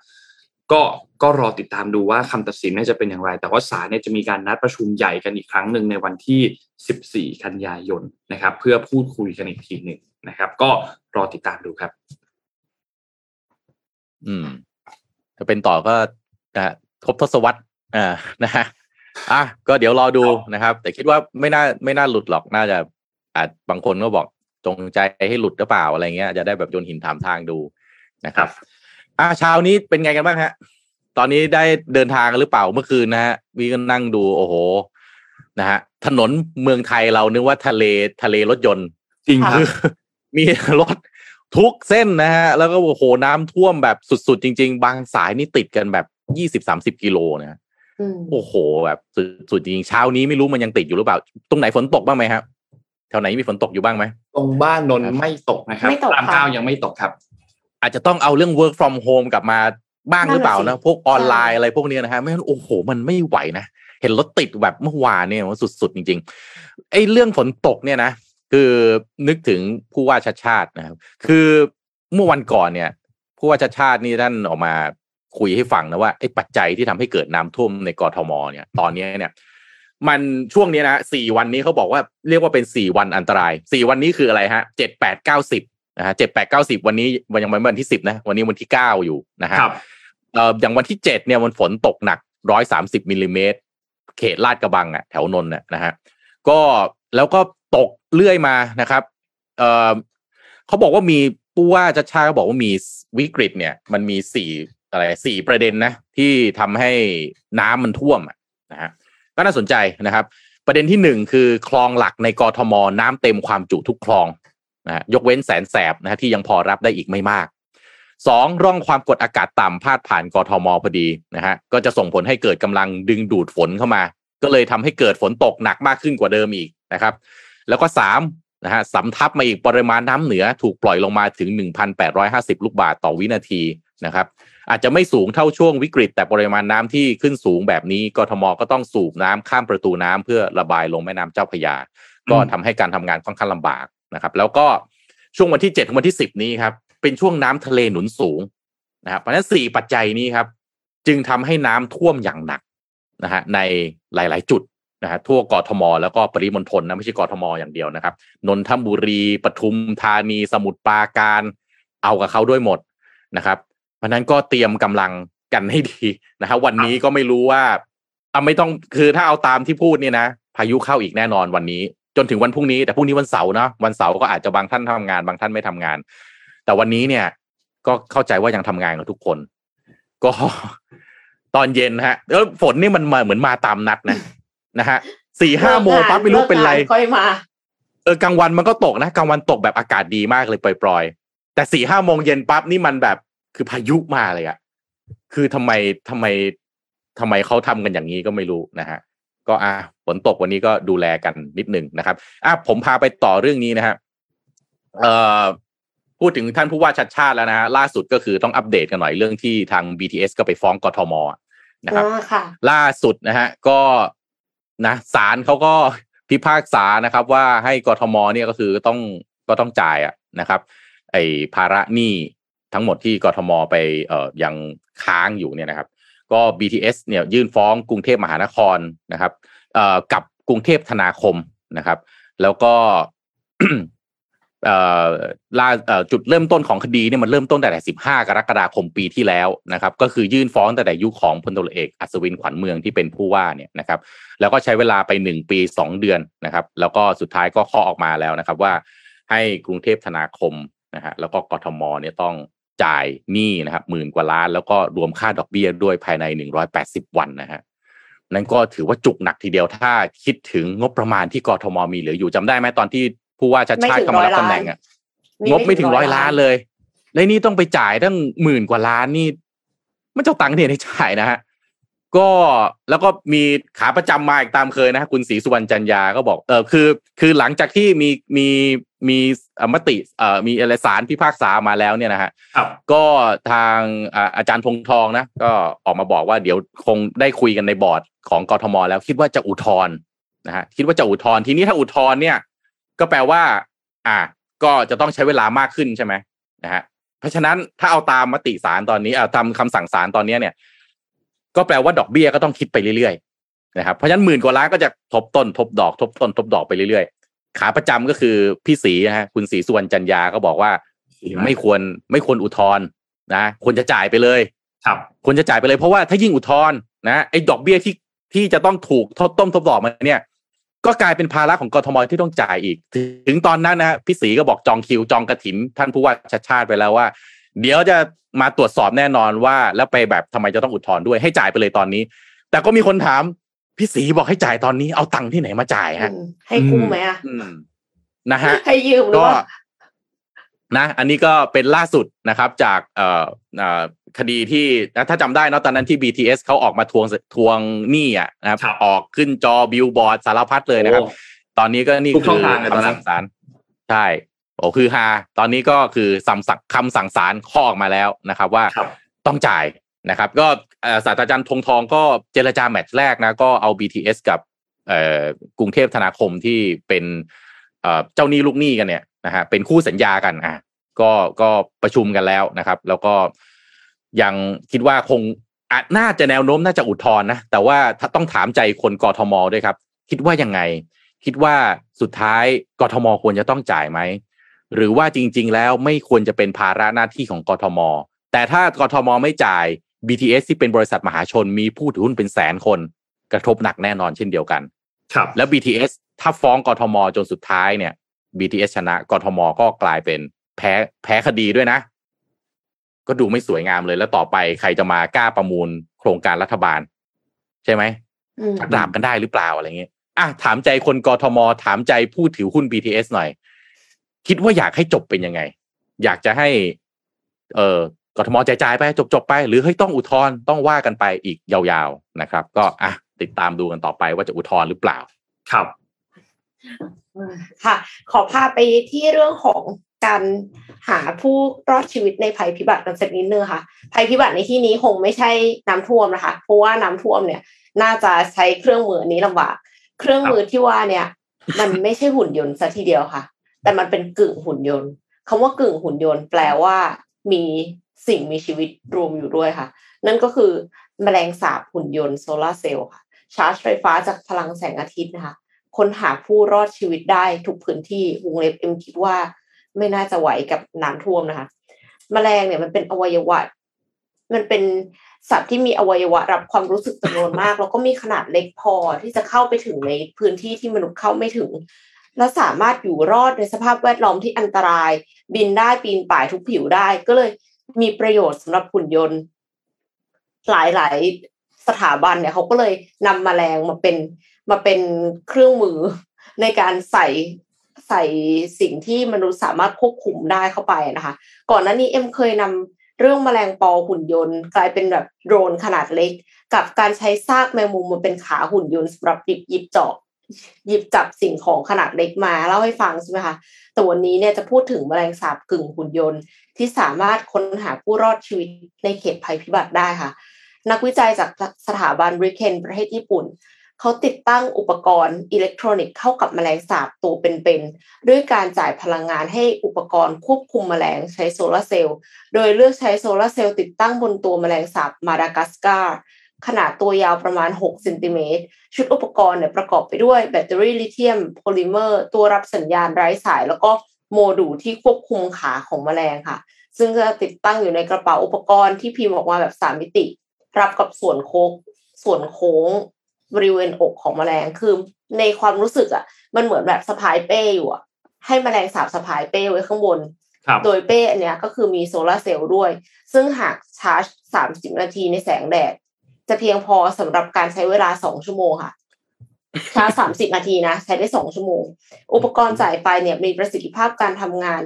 ก็รอติดตามดูว่าคำตัดสินจะเป็นอย่างไรแต่ว่าศาลเนี่ยจะมีการนัดประชุมใหญ่กันอีกครั้งหนึ่งในวันที่14กันยายนนะครับเพื่อพูดคุยกันอีกทีหนึ่งนะครับก็รอติดตามดูครับถ้าเป็นต่อก็ครบทศวรรษนะฮะก็เดี๋ยวรอดูนะครับแต่คิดว่าไม่น่าหลุดหรอกน่าจะอาจบางคนก็บอกจงใจให้หลุดหรือเปล่าอะไรเงี้ยจะได้แบบโยนหินถามทางดูนะครับเช้านี้เป็นไงกันบ้างฮะตอนนี้ได้เดินทางหรือเปล่าเมื่อคืนนะฮะวีก็นั่งดูโอ้โหนะฮะถนนเมืองไทยเรานึกว่าทะเลรถยนต์จริงคือมีรถทุกเส้นนะฮะแล้วก็โอ้โหน้ำท่วมแบบสุดๆจริงๆบางสายนี่ติดกันแบบ 20-30 กิโลนะฮะโอ้โหแบบสุดจริงเช้านี้ไม่รู้มันยังติดอยู่หรือเปล่าตรงไหนฝนตกบ้างไหมครับแถวไหนมีฝนตกอยู่บ้างไหมตรงบ้านนนท์ไม่ตกนะครับตามข่าวยังไม่ตกครับอาจจะต้องเอาเรื่อง work from home กลับมาบ้างหรือเปล่านะพวกออนไลน์อะไรพวกนี้นะฮะไม่งั้นโอ้โหมันไม่ไหวนะเห็นรถติดแบบเมื่อวานเนี่ยมันสุดๆจริงๆไอ้เรื่องฝนตกเนี่ยนะคือนึกถึงผู้ว่าชาติชาตินะครับคือเมื่อวันก่อนเนี่ยผู้ว่าชาติชาตินี่ท่านออกมาคุยให้ฟังนะว่าไอ้ปัจจัยที่ทำให้เกิดน้ำท่วมในกทมเนี่ยตอนนี้เนี่ยมันช่วงนี้นะ4วันนี้เขาบอกว่าเรียกว่าเป็น4วันอันตราย4วันนี้คืออะไรฮะ7 8 9 10นะฮะ7 8 9 10วันนี้ยังไม่วันที่10นะวันนี้วันที่9อยู่นะฮะอย่างวันที่7เนี่ยมันฝนตกหนัก130มิลลิเมตรเขตลาดกระบังอ่ะแถวนนท์นะฮะก็แล้วก็ตกเรื่อยมานะครับเขาบอกว่ามีผู้ว่าชาติชาติเขาบอกว่ามีวิกฤตเนี่ยมันมี4ประเด็นนะที่ทำให้น้ำมันท่วมนะฮะก็น่าสนใจนะครับประเด็นที่1คือคลองหลักในกทมน้ำเต็มความจุทุกคลองนะฮะยกเว้นแสนแสบนะฮะที่ยังพอรับได้อีกไม่มาก2ร่องความกดอากาศต่ำพาดผ่านกทมพอดีนะฮะก็จะส่งผลให้เกิดกำลังดึงดูดฝนเข้ามาก็เลยทำให้เกิดฝนตกหนักมากขึ้นกว่าเดิมอีกนะครับแล้วก็3นะฮะสำทับมาอีกปริมาณน้ำเหนือถูกปล่อยลงมาถึง 1,850 ลูกบาศก์ต่อวินาทีนะครับอาจจะไม่สูงเท่าช่วงวิกฤตแต่ปริมาณน้ำที่ขึ้นสูงแบบนี้กทมก็ต้องสูบน้ำข้ามประตูน้ำเพื่อระบายลงแม่น้ำเจ้าพระยาก็ทำให้การทำงานค่อนข้างลำบากนะครับแล้วก็ช่วงวันที่7ถึงวันที่10นี้ครับเป็นช่วงน้ำทะเลหนุนสูงนะครับเพราะฉะนั้น4ปัจจัยนี้ครับจึงทำให้น้ำท่วมอย่างหนักนะฮะในหลายๆจุด นะฮะทั่วกทมแล้วก็ปริมณฑลนะไม่ใช่กทมอย่างเดียวนะครับนนทบุรีปทุมธานีสมุทรปราการเอากับเขาด้วยหมดนะครับเพราะนั้นก็เตรียมกำลังกันให้ดีนะฮะวันนี้ก็ไม่รู้ว่าไม่ต้องคือถ้าเอาตามที่พูดเนี่ยนะพายุเข้าอีกแน่นอนวันนี้จนถึงวันพรุ่งนี้แต่พรุ่งนี้วันเสาร์เนาะวันเสาร์ก็อาจจะบางท่านทำงานบางท่านไม่ทำงานแต่วันนี้เนี่ยก็เข้าใจว่ายังทำงานกับทุกคนก็ตอนเย็นฮะแล้วฝนนี่มันมาเหมือนมาตามนัดนะฮะ 4-5 โมงปั๊บไม่รู้เป็นไรค่อยมากลางวันมันก็ตกนะกลางวันตกแบบอากาศดีมากเลยปล่อยๆแต่ 4-5 โมงเย็นปั๊บนี่มันแบบคือพายุมาเลยอ่ะคือทำไมเขาทำกันอย่างนี้ก็ไม่รู้นะฮะก็ฝนตกวันนี้ก็ดูแลกันนิดนึงนะครับผมพาไปต่อเรื่องนี้นะฮะพูดถึงท่านผู้ว่าชัดชาติแล้วนะฮะล่าสุดก็คือต้องอัปเดตกันหน่อยเรื่องที่ทาง BTS ก็ไปฟ้องกทมนะครับล่าสุดนะฮะก็นะศาลเขาก็พิพากษานะครับว่าให้กทมเนี่ยก็คือต้องจ่ายนะครับไอ้ภาระหนี้ทั้งหมดที่กทมไปยังค้างอยู่เนี่ยนะครับก็ BTS เนี่ยยื่นฟ้องกรุงเทพมหานครนะครับกับกรุงเทพธนาคมนะครับแล้วก็ จุดเริ่มต้นของคดีเนี่ยมันเริ่มต้นตั้งแต่15กรกฎาคมปีที่แล้วนะครับก็คือยื่นฟ้องตั้งแต่ยุคของพลตำรวจเอกอัศวินขวัญเมืองที่เป็นผู้ว่าเนี่ยนะครับแล้วก็ใช้เวลาไป1ปี2เดือนนะครับแล้วก็สุดท้ายก็เคาะออกมาแล้วนะครับว่าให้กรุงเทพธนาคมนะฮะแล้วก็กทมเนี่ยต้องจ่ายหนี้นะครับ10,000กว่าล้านแล้วก็รวมค่าดอกเบี้ยด้วยภายใน180วันนะฮะนั่นก็ถือว่าจุกหนักทีเดียวถ้าคิดถึงงบประมาณที่กทมมีเหลืออยู่จำได้ไหมตอนที่ผู้ว่าชัดชาติเข้ามารับตำแหน่งงบไม่ถึง100ล้านเลยและนี่ต้องไปจ่ายตั้ง10,000กว่าล้านนี่มันเจ้าตังค์เนี่ยได้จ่ายนะฮะก็แล้วก็มีขาประจำมาอีกตามเคยนะคุณศรีสุวรรณจันยาก็บอกคือหลังจากที่มีมติมีอะไรศาลพิพากษามาแล้วเนี่ยนะฮะก็ทางอาจารย์พงษ์ทองนะก็ออกมาบอกว่าเดี๋ยวคงได้คุยกันในบอร์ดของกทมแล้วคิดว่าจะอุทธรณ์นะฮะคิดว่าจะอุทธรณ์ทีนี้ถ้าอุทธรณ์เนี่ยก็แปลว่าก็จะต้องใช้เวลามากขึ้นใช่ไหมนะฮะเพราะฉะนั้นถ้าเอาตามมติศาลตอนนี้ตามคำสั่งศาลตอนนี้เนี่ยก็แปลว่าดอกเบี้ยก็ต้องคิดไปเรื่อยๆนะครับเพราะฉะนั้น10,000กว่าล้านก็จะทบต้นทบดอกทบต้นทบดอกไปเรื่อยๆขาประจำก็คือพี่ศรีนะฮะคุณศรีสุวรรณจันยาก็บอกว่าไม่ควรอุทธรณ์นะควรจะจ่ายไปเลยครับควรจะจ่ายไปเลยเพราะว่าถ้ายิ่งอุทธรณ์นะไอ้ดอกเบี้ยที่จะต้องถูกทบต้นทบดอกมันเนี่ยก็กลายเป็นภาระของกทมที่ต้องจ่ายอีกถึงตอนนั้นนะพี่ศรีก็บอกจองคิวจองกฐินท่านผู้ว่าชัดชาติไปแล้วว่าเดี๋ยวจะมาตรวจสอบแน่นอนว่าแล้วไปแบบทำไมจะต้องอุทธรณ์ด้วยให้จ่ายไปเลยตอนนี้แต่ก็มีคนถามพี่ศรีบอกให้จ่ายตอนนี้เอาตังค์ที่ไหนมาจ่ายฮะให้กู้ไหมอ่ะนะฮะให้ยืมหรือว่านะอันนี้ก็เป็นล่าสุดนะครับจากคดีที่ถ้าจำได้นะตอนนั้นที่ BTS เขาออกมาทวงหนี้อ่ะนะครับออกขึ้นจอบิลบอร์ดสารพัดเลยนะครับตอนนี้ก็นี่คือคำสั่งศาลใช่โอ้คือตอนนี้ก็คือคำสั่งศาลข้อออกมาแล้วนะครับว่าต้องจ่ายนะครับก็ศาสตราจารย์ธงทองก็เจรจาแมตช์แรกนะก็เอา BTS กับกรุงเทพธนาคมที่เป็นเจ้าหนี้ลูกหนี้กันเนี่ยนะฮะเป็นคู่สัญญากันก็ประชุมกันแล้วนะครับแล้วก็ยังคิดว่าคงน่าจะแนวโน้มน่าจะอุทธรณ์นะแต่ว่าถ้าต้องถามใจคนกทมด้วยครับคิดว่ายังไงคิดว่าสุดท้ายกทมควรจะต้องจ่ายไหมหรือว่าจริงๆแล้วไม่ควรจะเป็นภาระหน้าที่ของกทมแต่ถ้ากทมไม่จ่าย BTS ที่เป็นบริษัทมหาชนมีผู้ถือหุ้นเป็นแสนคนกระทบหนักแน่นอนเช่นเดียวกันครับแล้ว BTS ถ้าฟ้องกทมจนสุดท้ายเนี่ย BTS ชนะกทมก็กลายเป็นแพ้คดีด้วยนะก็ดูไม่สวยงามเลยแล้วต่อไปใครจะมากล้าประมูลโครงการรัฐบาลใช่ไหมจับดาบกันได้หรือเปล่าอะไรเงี้ยถามใจคนกทมถามใจผู้ถือหุ้น BTS หน่อยคิดว่าอยากให้จบเป็นยังไงอยากจะให้กทมจ่ายไปจบไปหรือให้ต้องอุทธรณ์ต้องว่ากันไปอีกยาวๆนะครับก็ติดตามดูกันต่อไปว่าจะอุทธรณ์หรือเปล่าครับค่ะขอพาไปที่เรื่องของการหาผู้รอดชีวิตในภัยพิบัติกันสักนิดนึงค่ะภัยพิบัติในที่นี้คงไม่ใช่น้ำท่วมนะคะเพราะว่าน้ำท่วมเนี่ยน่าจะใช้เครื่องมือนี้ลำบากเครื่องมือที่ว่าเนี่ยมันไม่ใช่หุ่นยนต์ซะทีเดียวค่ะแต่มันเป็นกึ่งหุ่นยนต์คำว่ากึ่งหุ่นยนต์แปลว่ามีสิ่งมีชีวิตรวมอยู่ด้วยค่ะนั่นก็คือแมลงสาบหุ่นยนต์โซลาร์เซลล์ค่ะ ชาร์จไฟฟ้าจากพลังแสงอาทิตย์นะคะค้นหาผู้รอดชีวิตได้ทุกพื้นที่วงเล็บเอ็มคิดว่าไม่น่าจะไหวกับน้ำท่วมนะคะแมลงเนี่ยมันเป็นอวัยวะมันเป็นสัตว์ที่มีอวัยวะรับความรู้สึกจำนวนมากแล้วก็มีขนาดเล็กพอที่จะเข้าไปถึงในพื้นที่ที่มนุษย์เข้าไม่ถึงและสามารถอยู่รอดในสภาพแวดล้อมที่อันตรายบินได้ปีนป่ายทุกผิวได้ก็เลยมีประโยชน์สำหรับหุ่นยนต์หลายๆสถาบันเนี่ยเขาก็เลยนำแมลงมาเป็นเครื่องมือในการใส่สิ่งที่มนุษย์สามารถควบคุมได้เข้าไปนะคะก่อนหน้านี้เอ็มเคยนำเรื่องแมลงปอหุ่นยนต์กลายเป็นแบบโดรนขนาดเล็กกับการใช้ซากแมงมุมมาเป็นขาหุ่นยนต์สำหรับหยิบจับสิ่งของขนาดเล็กมาเล่าให้ฟังใช่ไหมคะแต่วันนี้เนี่ยจะพูดถึงแมลงสาบกึ่งหุ่นยนต์ที่สามารถค้นหาผู้รอดชีวิตในเขตภัยพิบัติได้ค่ะนักวิจัยจากสถาบัน Riken ประเทศญี่ปุ่นเขาติดตั้งอุปกรณ์อิเล็กทรอนิกส์เข้ากับแมลงสาบตัวเป็นๆด้วยการจ่ายพลังงานให้อุปกรณ์ควบคุมแมลงใช้โซลาร์เซลล์โดยเลือกใช้โซลาร์เซลล์ติดตั้งบนตัวแมลงสาบมาดากัสการ์ขนาดตัวยาวประมาณ6เซนติเมตรชุดอุปกรณ์เนี่ยประกอบไปด้วยแบตเตอรี่ลิเธียมโพลิเมอร์ตัวรับสัญญาณไร้สายแล้วก็โมดูลที่ควบคุมขาของแมลงค่ะซึ่งจะติดตั้งอยู่ในกระเป๋าอุปกรณ์ที่พิมพ์ออกมาแบบ3มิติรับกับส่วนโค้งบริเวณอกของแมลงคือในความรู้สึกอ่ะมันเหมือนแบบสะพายเป้อยู่อ่ะให้แมลงสาบสะพายเป้ไว้ข้างบนโดยเป้อันเนี้ยก็คือมีโซลาร์เซลล์ด้วยซึ่งหากชาร์จ30นาทีในแสงแดดจะเพียงพอสำหรับการใช้เวลา2ชั่วโมงค่ะชาร์จ30นาทีนะใช้ได้2ชั่วโมงอุปกรณ์จ่ายไฟเนี่ยมีประสิทธิภาพการทำงาน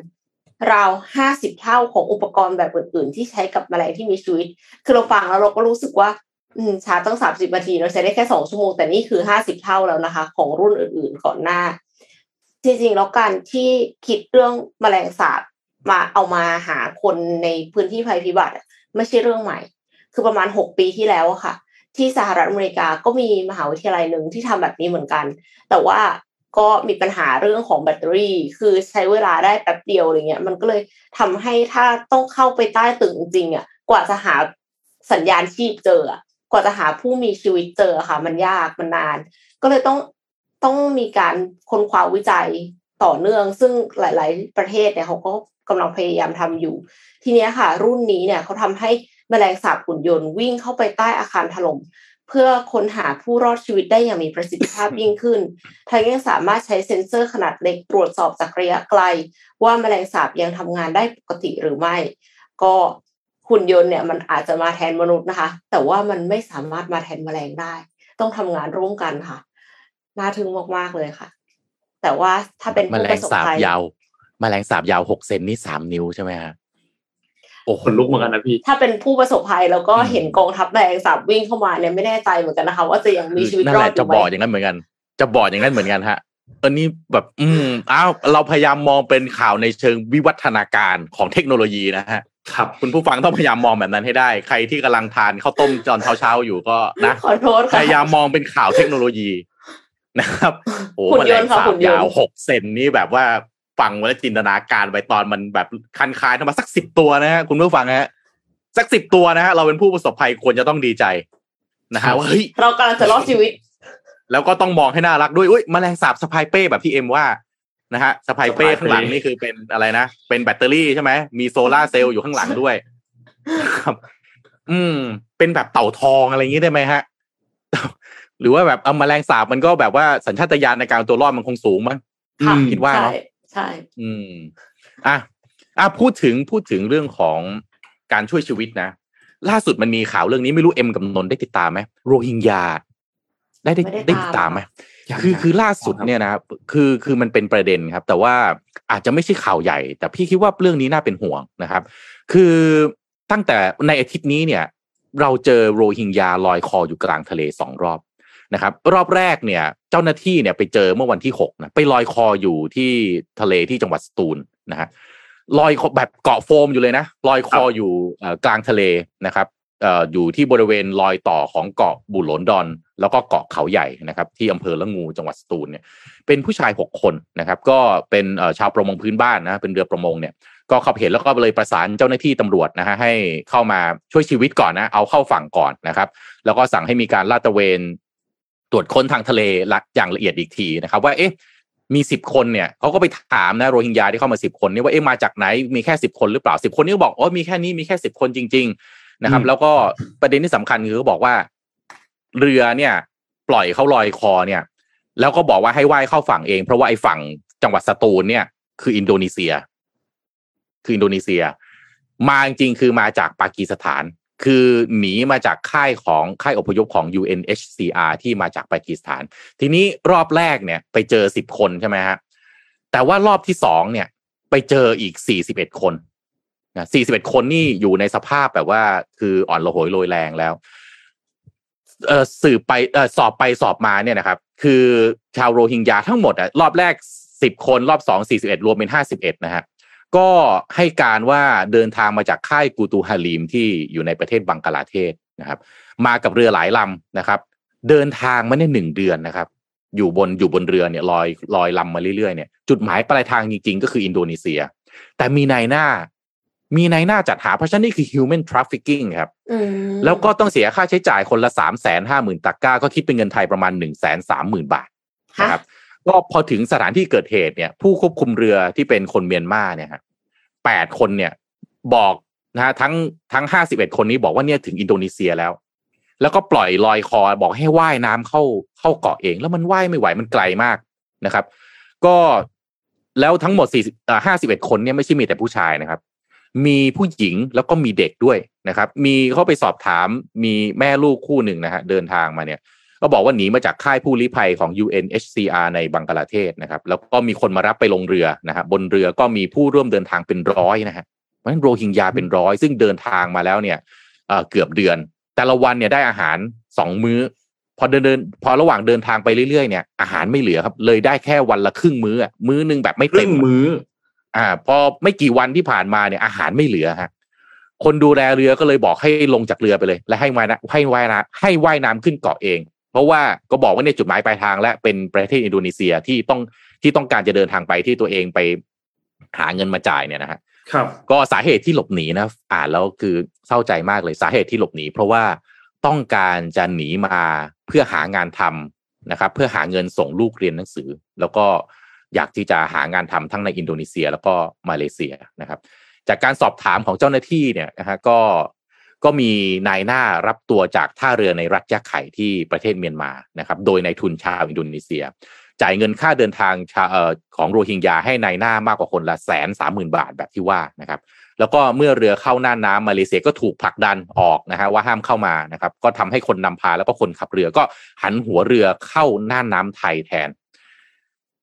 ราว50เท่าของอุปกรณ์แบบอื่นๆที่ใช้กับแมลงที่มีชีวิตคือเราฟังแล้วเราก็รู้สึกว่าชาร์จตั้ง30นาทีเราใช้ได้แค่2ชั่วโมงแต่นี่คือ50เท่าแล้วนะคะของรุ่นอื่นๆก่อนหน้าจริงๆแล้วการที่คิดเรื่องแมลงสาบมาเอามาหาคนในพื้นที่ภัยพิบัติไม่ใช่เรื่องใหม่คือประมาณ6ปีที่แล้วค่ะที่สหรัฐอเมริกาก็มีมหาวิทยาลัยนึงที่ทำแบบนี้เหมือนกันแต่ว่าก็มีปัญหาเรื่องของแบตเตอรี่คือใช้เวลาได้แป๊บเดียวอะไรเงี้ยมันก็เลยทำให้ถ้าต้องเข้าไปใต้ตึกจริงๆอ่ะกว่าจะหาสัญญาณชีพเจอกว่าจะหาผู้มีชีวิตเจอค่ะมันยากมันนานก็เลยต้องมีการค้นคว้าวิจัยต่อเนื่องซึ่งหลายๆประเทศเนี่ยเขาก็กำลังพยายามทำอยู่ทีนี้ค่ะรุ่นนี้เนี่ยเขาทำให้แมลงสาบหุ่นยนต์วิ่งเข้าไปใต้อาคารถล่มเพื่อค้นหาผู้รอดชีวิตได้อย่างมีประสิทธิภาพยิ่งขึ้นทั้งยังสามารถใช้เซ็นเซอร์ขนาดเล็กตรวจสอบจากระยะไกลว่าแมลงสาบยังทำงานได้ปกติหรือไม่ก็หุ่นยนต์เนี่ยมันอาจจะมาแทนมนุษย์นะคะแต่ว่ามันไม่สามารถมาแทนแมลงได้ต้องทำงานร่วมกันค่ะน่าทึ่งมากๆเลยค่ะแต่ว่าถ้าเป็นแมลงสาบยาวแมลงสาบยาว6เซนนี่3นิ้วใช่ไหมฮะโอ้คนลุกเหมือนกันนะพี่ถ้าเป็นผู้ประสบภัยแล้วก็เห็นกองทัพแมลงสาบวิ่งเข้ามาเนี่ยไม่แน่ใจเหมือนกันนะคะว่าจะยังมีชีวิตรอดอยู่ไหมจะบอดอย่างนั้นเหมือนกันฮะอันนี้แบบเราพยายามมองเป็นข่าวในเชิงวิวัฒนาการของเทคโนโลยีนะฮะครับคุณผู้ฟังต้องพยายามมองแบบนั้นให้ได้ใครที่กำลังทานข้าวต้มตอนเช้าๆอยู่ก็นะขอโทษค่ะพยายามมองเป็นข่าวเทคโนโลยีนะครับโอ้แมลงสาบยาว6เซนนี่แบบว่าฟังแล้วจินตนาการไปตอนมันแบบคันคายทำมาสัก10ตัวนะฮะคุณผู้ฟังฮะสัก10ตัวนะฮะเราเป็นผู้ประสบภัยควรจะต้องดีใจนะฮะว่าเฮ้ยเรากำลังจะรอดชีวิตแล้วก็ต้องมองให้น่ารักด้วยอุ้ยแมลงสาบสะพายเป้แบบที่เอ็มว่านะฮะสะพายเป้ข้างหลังนี่คือเป็นอะไรนะเป็นแบตเตอรี่ใช่ไหมมีโซล่าเซลล์อยู่ข้างหลังด้วยครับเป็นแบบเต่าทองอะไรอย่างนี้ได้ไหมฮะหรือว่าแบบแมลงสาบมันก็แบบว่าสัญชาตญาณในการตัวรอดมันคงสูงมั้งคิดว่าเนาะใช่พูดถึงเรื่องของการช่วยชีวิตนะล่าสุดมันมีข่าวเรื่องนี้ไม่รู้เอ็มกับนนท์ได้ติดตามไหมโรฮิงญาได้ติดตามไหมคือล่าสุดเนี่ยนะคือมันเป็นประเด็นครับแต่ว่าอาจจะไม่ใช่ข่าวใหญ่แต่พี่คิดว่าเรื่องนี้น่าเป็นห่วงนะครับคือตั้งแต่ในอาทิตย์นี้เนี่ยเราเจอโรฮิงญาลอยคออยู่กลางทะเล2รอบนะครับรอบแรกเนี่ยเจ้าหน้าที่เนี่ยไปเจอเมื่อวันที่6นะไปลอยคออยู่ที่ทะเลที่จังหวัดสตูลนะฮะลอยแบบเกาะโฟมอยู่เลยนะลอยคออยู่กลางทะเลนะครับอยู่ที่บริเวณรอยต่อของเกาะบุหลนดอนแล้วก็เกาะเขาใหญ่นะครับที่อำเภอละงูจังหวัดสตูลเนี่ยเป็นผู้ชาย6คนนะครับก็เป็นชาวประมงพื้นบ้านนะเป็นเรือประมงเนี่ยก็เขาเห็นแล้วก็เลยประสานเจ้าหน้าที่ตำรวจนะฮะให้เข้ามาช่วยชีวิตก่อนนะเอาเข้าฝั่งก่อนนะครับแล้วก็สั่งให้มีการลาดตระเวน ตรวจค้นทางทะเลหลักอย่างละเอียดอีกทีนะครับว่าเอ๊ะมี10คนเนี่ยเขาก็ไปถามนะโรฮิงญาที่เข้ามา10คนนี่ว่าเอ๊ะมาจากไหนมีแค่10คนหรือเปล่า10คนนี่ก็บอกอ๋อมีแค่นี้มีแค่10คนจริงๆนะครับแล้วก็ประเด็นที่สำคัญคือเขาบอกว่าเรือเนี่ยปล่อยเขาลอยคอเนี่ยแล้วก็บอกว่าให้ว่ายเข้าฝั่งเองเพราะว่าไอ้ฝั่งจังหวัดสตูลเนี่ยคืออินโดนีเซียมาจริงคือมาจากปากีสถานคือหนีมาจากค่ายอพยพของ UNHCR ที่มาจากปากีสถานทีนี้รอบแรกเนี่ยไปเจอ10คนใช่ไหมฮะแต่ว่ารอบที่2เนี่ยไปเจออีก41คนนะ41คนนี่อยู่ในสภาพแบบว่าคืออ่อนระหวยโรยแรงแล้วสอบไปสอบมาเนี่ยนะครับคือชาวโรฮิงญาทั้งหมดอ่ะรอบแรก10คนรอบ2 41รวมเป็น51นะฮะก็ให้การว่าเดินทางมาจากค่ายกูตูฮาลีมที่อยู่ในประเทศบังกลาเทศนะครับมากับเรือหลายลำนะครับเดินทางมาเนี่ย1เดือนนะครับอยู่บนเรือเนี่ยลอยลำมาเรื่อยๆเนี่ยจุดหมายปลายทางจริงๆก็คืออินโดนีเซียแต่มีนายหน้าจัดหาเพราะฉะนั้นนี่คือ human trafficking ครับแล้วก็ต้องเสียค่าใช้จ่ายคนละ 350,000 ตากก้าก็คิดเป็นเงินไทยประมาณ 130,000 บาทนะครับก็พอถึงสถานที่เกิดเหตุเนี่ยผู้ควบคุมเรือที่เป็นคนเมียนมาเนี่ยฮะ8คนเนี่ยบอกนะฮะทั้ง51คนนี้บอกว่าเนี่ยถึงอินโดนีเซียแล้วก็ปล่อยลอยคอบอกให้ว่ายน้ำเข้าเกาะเองแล้วมันว่ายไม่ไหวมันไกลมากนะครับก็แล้วทั้งหมด51คนเนี่ยไม่ใช่มีแต่ผู้ชายนะครับมีผู้หญิงแล้วก็มีเด็กด้วยนะครับมีเข้าไปสอบถามมีแม่ลูกคู่หนึ่งนะฮะเดินทางมาเนี่ยก็บอกว่าหนีมาจากค่ายผู้ลี้ภัยของ UNHCR ในบังกลาเทศนะครับแล้วก็มีคนมารับไปลงเรือนะครับบนเรือก็มีผู้ร่วมเดินทางเป็นร้อยนะฮะเพราะฉะนั้นโรฮิงญาเป็นร้อยซึ่งเดินทางมาแล้วเนี่ยเกือบเดือนแต่ละวันเนี่ยได้อาหาร2มื้อพอระหว่างเดินทางไปเรื่อยๆเนี่ยอาหารไม่เหลือครับเลยได้แค่วันละครึ่งมื้อนึงแบบไม่เต็มมื้อพอไม่กี่วันที่ผ่านมาเนี่ยอาหารไม่เหลือฮะคนดูแลเรือก็เลยบอกให้ลงจากเรือไปเลยและให้ว่ายน้ำขึ้นเกาะเองเพราะว่าก็บอกว่าเนี่ยจุดหมายปลายทางและเป็นประเทศอินโดนีเซียที่ต้องการจะเดินทางไปที่ตัวเองไปหาเงินมาจ่ายเนี่ยนะฮะครับก็สาเหตุที่หลบหนีนะอ่านแล้วคือเศร้าใจมากเลยสาเหตุที่หลบหนีเพราะว่าต้องการจะหนีมาเพื่อหางานทำนะครับเพื่อหาเงินส่งลูกเรียนหนังสือแล้วก็อยากที่จะหางานทำทั้งในอินโดนีเซียแล้วก็มาเลเซียนะครับจากการสอบถามของเจ้าหน้าที่เนี่ยนะฮะก็มีนายหน้ารับตัวจากท่าเรือในรัฐยะไข่ที่ประเทศเมียนมานะครับโดยนายทุนชาวอินโดนีเซียจ่ายเงินค่าเดินทางของโรฮิงญาให้นายหน้ามากกว่าคนละ 130,000 บาทแบบที่ว่านะครับแล้วก็เมื่อเรือเข้าหน้าน้ำมาเลเซียก็ถูกผลักดันออกนะฮะว่าห้ามเข้ามานะครับก็ทำให้คนนำพาแล้วก็คนขับเรือก็หันหัวเรือเข้าหน้าน้ำไทยแทน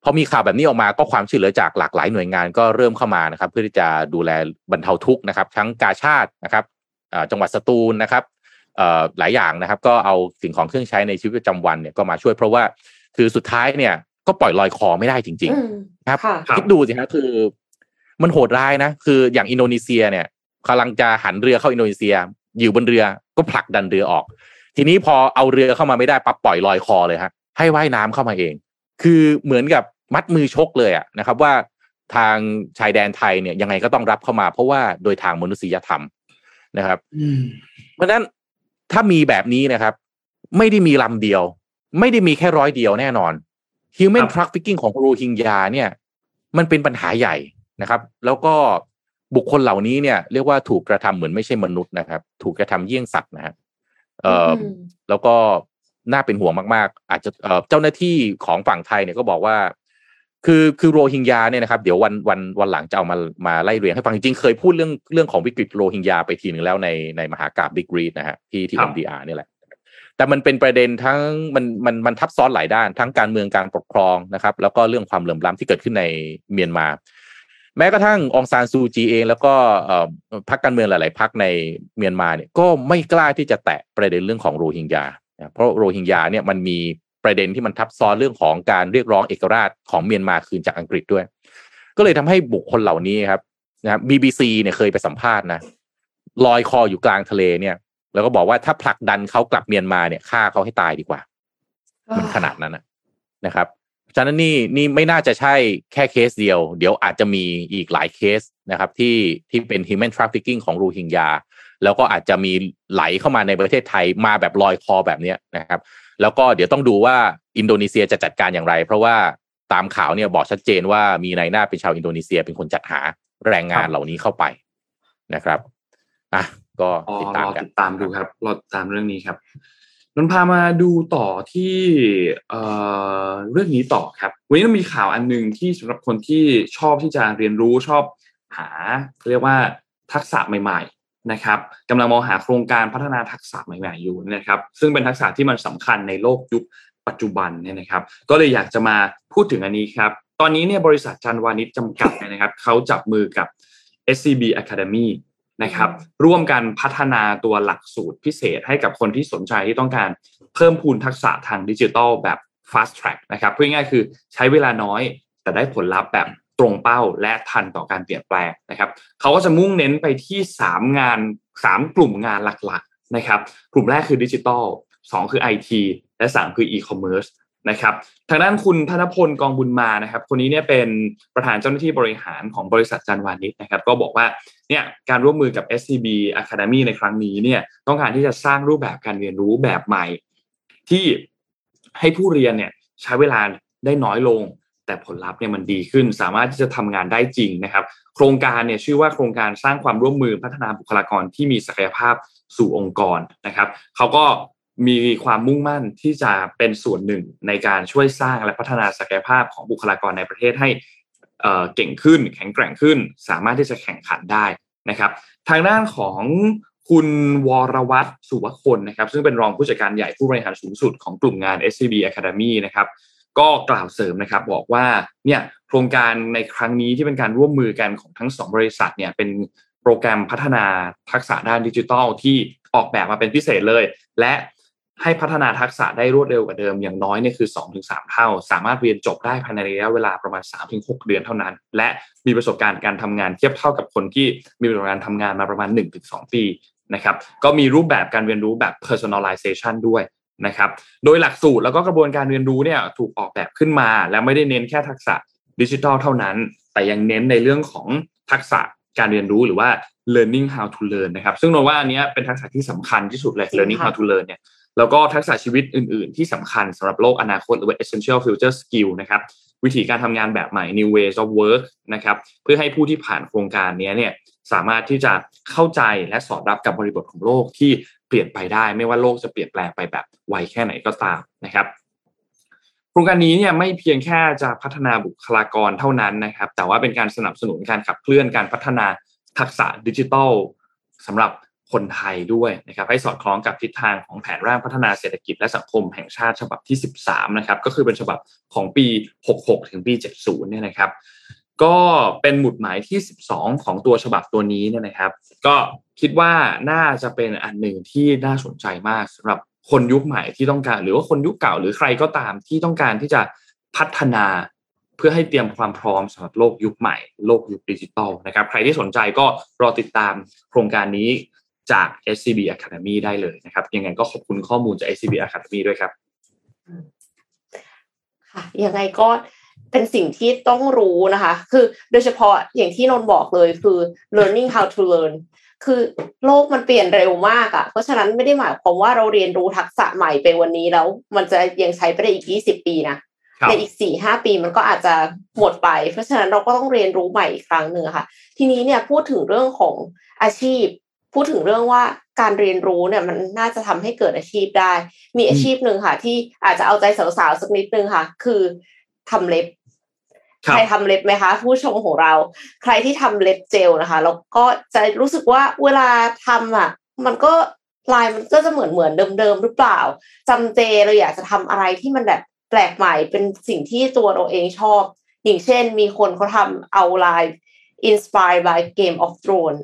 พอมีข่าวแบบนี้ออกมาก็ความช่วยเหลือจากหลากหลายหน่วยงานก็เริ่มเข้ามานะครับเพื่อที่จะดูแลบรรเทาทุกข์นะครับทั้งกาชาดนะครับจังหวัดสตูลนะครับหลายอย่างนะครับก็เอาสิ่งของเครื่องใช้ในชีวิตประจำวันเนี่ยก็มาช่วยเพราะว่าคือสุดท้ายเนี่ยก็ปล่อยลอยคอไม่ได้จริงๆนะครับคิดดูสิฮะคือมันโหดร้ายนะคืออย่างอินโดนีเซียเนี่ยกำลังจะหันเรือเข้าอินโดนีเซียอยู่บนเรือก็ผลักดันเรือออกทีนี้พอเอาเรือเข้ามาไม่ได้ปั๊บปล่อยลอยคอเลยฮะให้ว่ายน้ำเข้ามาเองคือเหมือนกับมัดมือชกเลยอะนะครับว่าทางชายแดนไทยเนี่ยยังไงก็ต้องรับเข้ามาเพราะว่าโดยทางมนุษยธรรมนะครับเพราะฉะนั้นถ้ามีแบบนี้นะครับไม่ได้มีลำเดียวไม่ได้มีแค่ร้อยเดียวแน่นอน Human Trafficking ของโรฮิงญาเนี่ยมันเป็นปัญหาใหญ่นะครับแล้วก็บุคคลเหล่านี้เนี่ยเรียกว่าถูกกระทำเหมือนไม่ใช่มนุษย์นะครับถูกกระทำเยี่ยงสัตว์นะครับแล้วก็น่าเป็นห่วงมากๆอาจจะเจ้าหน้าที่ของฝั่งไทยเนี่ยก็บอกว่าคือโรฮิงญาเนี่ยนะครับเดี๋ยววันหลังจะเอามาไล่เรียงให้ฟังจริงๆเคยพูดเรื่องของวิกฤตโรฮิงญาไปทีนึงแล้วในมหากาพย์บิ๊กรีดนะฮะที่ MDR นี่แหละแต่มันเป็นประเด็นทั้งมันทับซ้อนหลายด้านทั้งการเมืองการปกครองนะครับแล้วก็เรื่องความเหลื่อมล้ำที่เกิดขึ้นในเมียนมาแม้กระทั่งองซานซูจีเองแล้วก็พรรคการเมืองหลายๆพรรคในเมียนมาเนี่ยก็ไม่กล้าที่จะแตะประเด็นเรื่องของโรฮิงญาเพราะโรฮิงญาเนี่ยมันมีประเด็นที่มันทับซ้อนเรื่องของการเรียกร้องเอกราชของเมียนมาคืนจากอังกฤษด้วยก็เลยทำให้บุคคลเหล่านี้ครับนะ BBC เนี่ยเคยไปสัมภาษณ์นะลอยคออยู่กลางทะเลเนี่ยแล้วก็บอกว่าถ้าผลักดันเขากลับเมียนมาเนี่ยฆ่าเขาให้ตายดีกว่ามันขนาดนั้นนะครับฉะนั้นนี่ไม่น่าจะใช่แค่เคสเดียวเดี๋ยวอาจจะมีอีกหลายเคสนะครับที่เป็น human trafficking ของโรฮิงญา แล้วก็อาจจะมีไหลเข้ามาในประเทศไทยมาแบบลอยคอแบบนี้นะครับแล้วก็เดี๋ยวต้องดูว่าอินโดนีเซียจะจัดการอย่างไรเพราะว่าตามข่าวเนี่ยบอกชัดเจนว่ามีนายหน้าเป็นชาวอินโดนีเซียเป็นคนจัดหาแรงงานเหล่านี้เข้าไปนะครับอ่ะก็ติดตามกันติดตามดูครับรอติดตามเรื่องนี้ครับนนท์พามาดูต่อที่เรื่องนี้ต่อครับวันนี้มีข่าวอันนึงที่สำหรับคนที่ชอบที่จะเรียนรู้ชอบหาเรียกว่าทักษะใหม่ๆนะครับกำลังมองหาโครงการพัฒนาทักษะใหม่ๆอยู่นะครับซึ่งเป็นทักษะที่มันสำคัญในโลกยุคปัจจุบันเนี่ยนะครับก็เลยอยากจะมาพูดถึงอันนี้ครับตอนนี้เนี่ยบริษัทจันวานิชจำกัดนะครับเขาจับมือกับ SCB Academyนะครับร่วมกันพัฒนาตัวหลักสูตรพิเศษให้กับคนที่สนใจที่ต้องการเพิ่มพูนทักษะทางดิจิทัลแบบ fast track นะครับพูดง่ายๆคือใช้เวลาน้อยแต่ได้ผลลัพธ์แบบตรงเป้าและทันต่อการเปลี่ยนแปลงนะครับเขาก็จะมุ่งเน้นไปที่3กลุ่มงานหลักๆนะครับกลุ่มแรกคือดิจิทัล2คือ IT และ3คือ e-commerce นะครับทางด้านคุณธนพลกองบุญมานะครับคนนี้เนี่ยเป็นประธานเจ้าหน้าที่บริหารของบริษัทจันวานิชนะครับก็บอกว่าเนี่ยการร่วมมือกับ SCB Academy ในครั้งนี้เนี่ยต้องการที่จะสร้างรูปแบบการเรียนรู้แบบใหม่ที่ให้ผู้เรียนเนี่ยใช้เวลาได้น้อยลงแต่ผลลัพธ์เนี่ยมันดีขึ้นสามารถที่จะทำงานได้จริงนะครับโครงการเนี่ยชื่อว่าโครงการสร้างความร่วมมือพัฒนาบุคลากรที่มีศักยภาพสู่องค์กรนะครับเขาก็มีความมุ่งมั่นที่จะเป็นส่วนหนึ่งในการช่วยสร้างและพัฒนาศักยภาพของบุคลากรในประเทศให้เก่งขึ้นแข็งแกร่งขึ้นสามารถที่จะแข่งขันได้นะครับทางด้านของคุณวรวัฒน์สุวคนนะครับซึ่งเป็นรองผู้จัดการใหญ่ผู้บริหารสูงสุดของกลุ่มงาน SCB Academy นะครับก็กล่าวเสริมนะครับบอกว่าเนี่ยโครงการในครั้งนี้ที่เป็นการร่วมมือกันของทั้ง2บริษัทเนี่ยเป็นโปรแกรมพัฒนาทักษะด้านดิจิทัลที่ออกแบบมาเป็นพิเศษเลยและให้พัฒนาทักษะได้รวดเร็วกว่าเดิมอย่างน้อยเนี่ยคือ 2-3 เท่าสามารถเรียนจบได้ภายในระยะเวลาประมาณ 3-6 เดือนเท่านั้นและมีประสบการณ์การทำงานเทียบเท่ากับคนที่มีประสบการณ์ทำงานมาประมาณ 1-2 ปีนะครับก็มีรูปแบบการเรียนรู้แบบ personalization ด้วยนะครับโดยหลักสูตรแล้วก็กระบวนการเรียนรู้เนี่ยถูกออกแบบขึ้นมาและไม่ได้เน้นแค่ทักษะดิจิทัลเท่านั้นแต่ยังเน้นในเรื่องของทักษะการเรียนรู้หรือว่า learning how to learn นะครับซึ่งนนว่าอันนี้เป็นทักษะที่สำคัญที่สุดเลย learning how to learn เนี่ยแล้วก็ทักษะชีวิตอื่นๆที่สำคัญสำหรับโลกอนาคตหรือว่า essential future skill นะครับวิธีการทำงานแบบใหม่ new ways of work นะครับเพื่อให้ผู้ที่ผ่านโครงการนี้เนี่ยสามารถที่จะเข้าใจและสอดรับกับบริบทของโลกที่เปลี่ยนไปได้ไม่ว่าโลกจะเปลี่ยนแปลงไปแบบไวแค่ไหนก็ตามนะครับโครงการนี้เนี่ยไม่เพียงแค่จะพัฒนาบุคลากรเท่านั้นนะครับแต่ว่าเป็นการสนับสนุนการขับเคลื่อนการพัฒนาทักษะดิจิทัลสำหรับคนไทยด้วยนะครับให้สอดคล้องกับทิศทางของแผนร่างพัฒนาเศรษฐกิจและสังคมแห่งชาติฉบับที่13นะครับก็คือเป็นฉบับของปี66ถึงปี70เนี่ยนะครับก็เป็นหมุดหมายที่12ของตัวฉบับตัวนี้เนี่ยนะครับก็คิดว่าน่าจะเป็นอันหนึ่งที่น่าสนใจมากสำหรับคนยุคใหม่ที่ต้องการหรือว่าคนยุคเก่าหรือใครก็ตามที่ต้องการที่จะพัฒนาเพื่อให้เตรียมความพร้อมสำหรับโลกยุคใหม่โลกยุคดิจิทัลนะครับใครที่สนใจก็รอติดตามโครงการนี้จาก SCB Academy ได้เลยนะครับยังไงก็ขอบคุณข้อมูลจาก SCB Academy ด้วยครับค่ะยังไงก็เป็นสิ่งที่ต้องรู้นะคะคือโดยเฉพาะอย่างที่นนท์บอกเลยคือ learning how to learn คือโลกมันเปลี่ยนเร็วมากอ่ะเพราะฉะนั้นไม่ได้หมายความว่าเราเรียนรู้ทักษะใหม่ไปวันนี้แล้วมันจะยังใช้ไปได้อีก20ปีนะในอีก 4-5 ปีมันก็อาจจะหมดไปเพราะฉะนั้นเราก็ต้องเรียนรู้ใหม่อีกครั้งนึงค่ะทีนี้เนี่ยพูดถึงเรื่องของอาชีพพูดถึงเรื่องว่าการเรียนรู้เนี่ยมันน่าจะทำให้เกิดอาชีพได้มีอาชีพหนึ่งค่ะที่อาจจะเอาใจสาวๆสักนิดนึงค่ะคือทำเล็บใครทำเล็บไหมคะผู้ชมของเราใครที่ทำเล็บเจลนะคะแล้วก็จะรู้สึกว่าเวลาทำอ่ะมันก็ลายมันก็จะเหมือนเดิมๆหรือเปล่าจำเจเราอยากจะทำอะไรที่มันแบบแปลกใหม่เป็นสิ่งที่ตัวเราเองชอบอย่างเช่นมีคนเขาทำเอาลาย inspired by Game of Thrones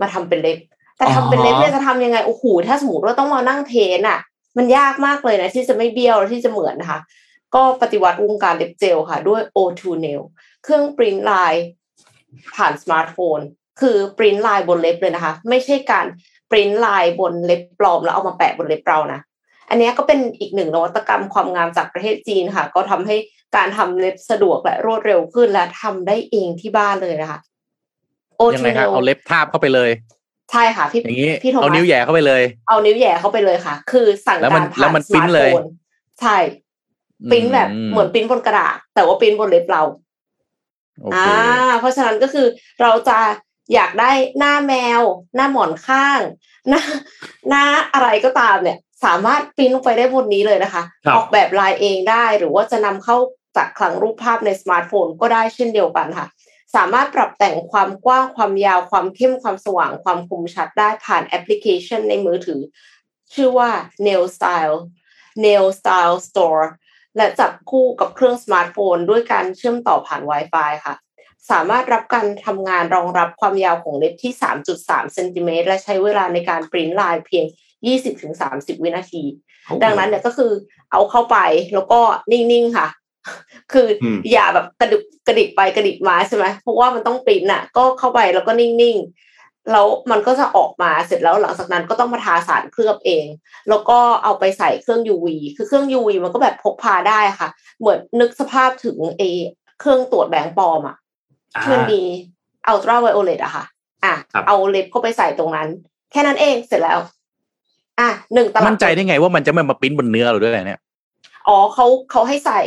มาทำเป็นเล็บแต่ทำเป็นเล็บเนี่ยจะทำยังไงโอ้โหถ้าสมมติว่าต้องมานั่งเพ้นอ่ะมันยากมากเลยนะที่จะไม่เบี้ยวและที่จะเหมือนนะคะก็ปฏิวัติวงการเล็บเจลค่ะด้วย O2Nail เครื่องปริ้นลายผ่านสมาร์ทโฟนคือปริ้นลายบนเล็บเลยนะคะไม่ใช่การปริ้นลายบนเล็บปลอมแล้วเอามาแปะบนเล็บเรานะอันนี้ก็เป็นอีกหนึ่งนวัตกรรมความงามจากประเทศจีนค่ะก็ทำให้การทำเล็บสะดวกและรวดเร็วขึ้นและทำได้เองที่บ้านเลยนะคะ O2Nail เอาเล็บทาบเข้าไปเลย ใช่ค่ะพี่โทมัสเอานิ้วแหย่เข้าไปเลยค่ะคือสั่งการผ่านสมาร์ทโฟนใช่ปริ้นแบบเหมือนปริ้นบนกระดาษแต่ว่าปริ้นบนเล็บเราเพราะฉะนั้นก็คือเราจะอยากได้หน้าแมวหน้าหมอนข้างหน้าอะไรก็ตามเนี่ยสามารถปริ้นลงไปได้บนนี้เลยนะคะออกแบบลายเองได้หรือว่าจะนำเข้าจากคลังรูปภาพในสมาร์ทโฟนก็ได้เช่นเดียวกันค่ะสามารถปรับแต่งความกว้างความยาวความเข้มความสว่างความคมชัดได้ผ่านแอปพลิเคชันในมือถือชื่อว่า Nail Style Store และจับคู่กับเครื่องสมาร์ทโฟนด้วยการเชื่อมต่อผ่าน Wi-Fi ค่ะสามารถรับการทำงานรองรับความยาวของเล็บที่ 3.3 เซนติเมตรและใช้เวลาในการปริ้นท์ลายเพียง 20-30 วินาที ดังนั้นเนี่ยก็คือเอาเข้าไปแล้วก็นิ่งๆค่ะคืออย่าแบบกระดิกไปกระดิกมาใช่ไหมเพราะว่ามันต้องปริ้นน่ะก็เข้าไปแล้วก็นิ่งๆแล้วมันก็จะออกมาเสร็จแล้วหลังจากนั้นก็ต้องมาทาสารเคลือบเองแล้วก็เอาไปใส่เครื่อง UV คือเครื่อง UV มันก็แบบพกพาได้ค่ะเหมือนนึกสภาพถึงไอ้เครื่องตรวจแบงค์ปลอมอ่ะคือมีอัลตราไวโอเลตอะค่ะเอาเล็บเข้าไปใส่ตรงนั้นแค่นั้นเองเสร็จแล้ว1ตลับมั่นใจได้ไงว่ามันจะไม่มาปริ้นบนเนื้อเราด้วยเนี่ยอ๋อเค้าให้ใส่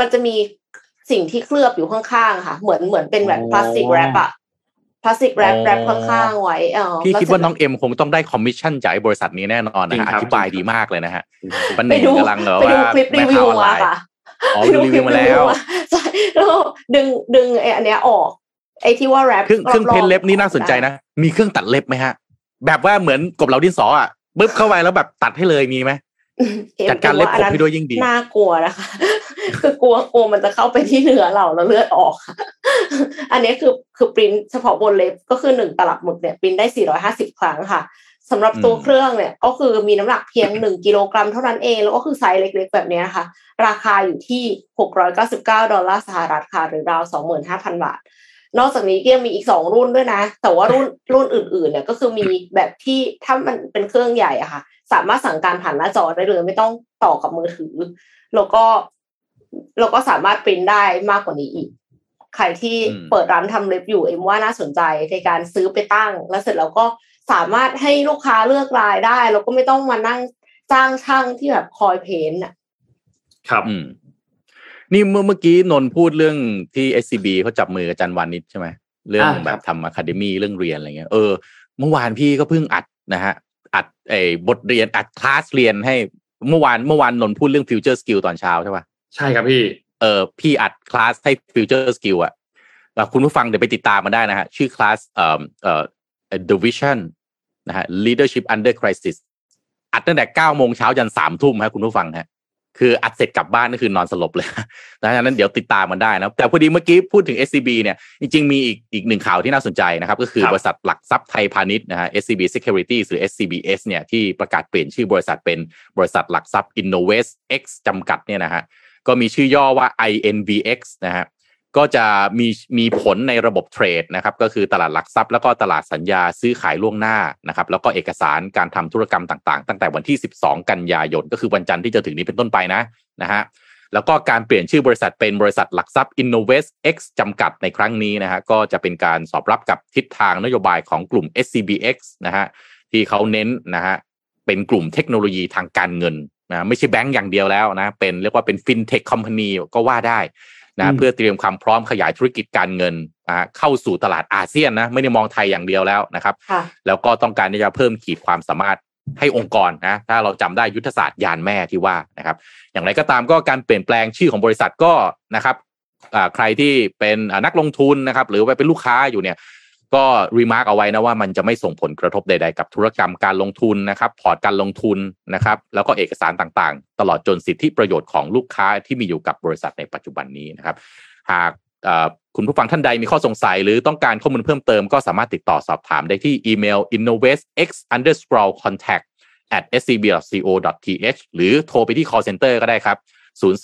มันจะมีสิ่งที่เคลือบอยู่ข้างๆค่ะเหมือนเป็นแบบพลาสติกแรปอะพลาสติกแรปข้างๆไว้พี่คิดว่าน้องเอ็มคงต้องได้คอมมิชชั่นจากบริษัทนี้แน่นอนนะอธิบายดีมากเลยนะฮะประเด็นกำลังเหรอว่าไปดูคลิปรีวิวมาค่ะอ๋อรีวิวมาแล้วแล้วดึงไอ้อันเนี้ยออกไอ้ที่ว่าแรปเครื่องเพนเล็บนี่น่าสนใจนะมีเครื่องตัดเล็บไหมฮะแบบว่าเหมือนกบเหลาดินสออ่ะปึ๊บเข้าไปแล้วแบบตัดให้เลยมีไหมจัดการเล็บผมให้ด้วยยิ่งดีน่ากลัวนะคะคือกลัวโอมันจะเข้าไปที่เนื้อเราแล้วเลือดออกอันนี้คือปริ้นเฉพาะบนเล็บก็คือ1ตลับหมึกเนี่ยปริ้นได้450ครั้งค่ะสำหรับตัวเครื่องเนี่ยก็คือมีน้ำหนักเพียง1กิโลกรัมเท่านั้นเองแล้วก็คือไซส์เล็กๆแบบนี้นะคะราคาอยู่ที่$699ค่ะหรือราว 25,000 บาทนอกจากนี้ก็มีอีก2รุ่นด้วยนะแต่ว่ารุ่นอื่นๆเนี่ยก็คือมีแบบที่ถ้ามันเป็นเครื่องใหญ่อะค่ะสามารถสั่งการผ่านหน้าจอได้เลยไม่ต้องต่อกับมือถือแล้วก็สามารถปริ้นได้มากกว่านี้อีกใครที่เปิดร้านทำเล็บอยู่เอ็มว่าน่าสนใจในการซื้อไปตั้งแล้วเสร็จแล้วก็สามารถให้ลูกค้าเลือกลายได้แล้วก็ไม่ต้องมานั่งจ้างช่างที่แบบคอยเพ้นท์อ่ะครับนี่เมื่อกี้นนท์พูดเรื่องที่ SCB เขาจับมือกับจันวานิชใช่ไหมเรื่องแบบทำอะคาเดมี่เรื่องเรียนอะไรเงี้ยเมื่อวานพี่ก็เพิ่งอัดนะฮะอัดไอ้บทเรียนอัดคลาสเรียนให้เมื่อวานนนท์พูดเรื่องฟิวเจอร์สกิลตอนเช้าใช่ป่ะใช่ครับพี่พี่อัดคลาสให้ฟิวเจอร์สกิลอ่ะแล้วคุณผู้ฟังเดี๋ยวไปติดตามมาได้นะฮะชื่อคลาสThe Vision นะฮะ Leadership Under Crisis อัดตั้งแต่ 9:00 น.ยัน 3:00 น.ฮะคุณผู้ฟังฮะคืออัดเสร็จกลับบ้านก็คือนอนสลบเลยดังนั้นเดี๋ยวติดตามมันได้นะแต่พอดีเมื่อกี้พูดถึง SCB เนี่ยจริงๆมีอีกหนึ่งข่าวที่น่าสนใจนะครับก็คือบริษัทหลักทรัพย์ไทยพาณิชย์นะฮะ SCB Securities หรือ SCBS เนี่ยที่ประกาศเปลี่ยนชื่อบริษัทเป็นบริษัทหลักทรัพย์ Innovest X จำกัดเนี่ยนะฮะก็มีชื่อย่อว่า INVX นะฮะก็จะมีผลในระบบเทรดนะครับก็คือตลาดหลักทรัพย์แล้วก็ตลาดสัญญาซื้อขายล่วงหน้านะครับแล้วก็เอกสารการทำธุรกรรมต่างๆตั้งแต่วันที่12กันยายนก็คือวันจันทร์ที่จะถึงนี้เป็นต้นไปนะฮะแล้วก็การเปลี่ยนชื่อบริษัทเป็นบริษัทหลักทรัพย์ Innovest X จำกัดในครั้งนี้นะฮะก็จะเป็นการสอบรับกับทิศทางนโยบายของกลุ่ม SCBX นะฮะที่เขาเน้นนะฮะเป็นกลุ่มเทคโนโลยีทางการเงินนะไม่ใช่แบงก์อย่างเดียวแล้วนะเป็นเรียกว่าเป็น Fintech Company ก็ว่าได้นะเพื่อเตรียมความพร้อมขยายธุรกิจการเงินเข้าสู่ตลาดอาเซียนนะไม่ได้มองไทยอย่างเดียวแล้วนะครับแล้วก็ต้องการที่จะเพิ่มขีดความสามารถให้องค์กรนะถ้าเราจำได้ยุทธศาสตร์ยานแม่ที่ว่านะครับอย่างไรก็ตามก็การเปลี่ยนแปลงชื่อของบริษัทก็นะครับใครที่เป็นนักลงทุนนะครับหรือว่าเป็นลูกค้าอยู่เนี่ยก็รีมาร์คเอาไว้นะว่ามันจะไม่ส่งผลกระทบใดๆกับธุรกรรมการลงทุนนะครับพอร์ตการลงทุนนะครับแล้วก็เอกสารต่างๆตลอดจนสิทธิประโยชน์ของลูกค้าที่มีอยู่กับบริษัทในปัจจุบันนี้นะครับหากคุณผู้ฟังท่านใดมีข้อสงสัยหรือต้องการข้อมูลเพิ่มเติมก็สามารถติดต่อสอบถามได้ที่อีเมล innovestx_contact@scb.co.th หรือโทรไปที่ call center ก็ได้ครับ029491999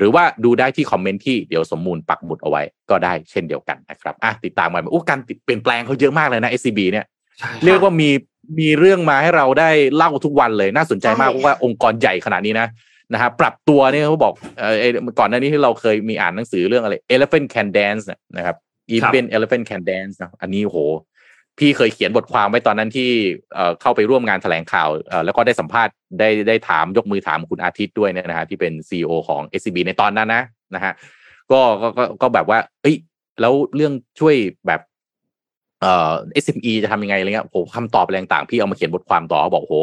หรือว่าดูได้ที่คอมเมนต์ที่เดี๋ยวสมมูลปักหมุดเอาไว้ก็ได้เช่นเดียวกันนะครับติดตามกันการเปลี่ยนแปลงเขาเยอะมากเลยนะ SCB เนี่ยเรียกว่ามีเรื่องมาให้เราได้เล่าทุกวันเลยน่าสนใจมากเพราะว่าองค์กรใหญ่ขนาดนี้นะฮะปรับตัวเนี่ยเขาบอกก่อนหน้านี้ที่เราเคยมีอ่านหนังสือเรื่องอะไร Elephant Can Dance นะครับ Even Elephant Can Dance นะอันนี้โหพี่เคยเขียนบทความไว้ตอนนั้นที่เข้าไปร่วมงานแถลงข่าวแล้วก็ได้สัมภาษณ์ได้ถามยกมือถามคุณอาทิตย์ด้วยเนี่ยนะฮะที่เป็น CEO ของ SCB ในตอนนั้นนะฮะก็แบบว่าเอ้ยแล้วเรื่องช่วยแบบSME จะทำยังไงอะไรเงี้ยโหคำตอบอะไรต่างๆพี่เอามาเขียนบทความต่อบอกโห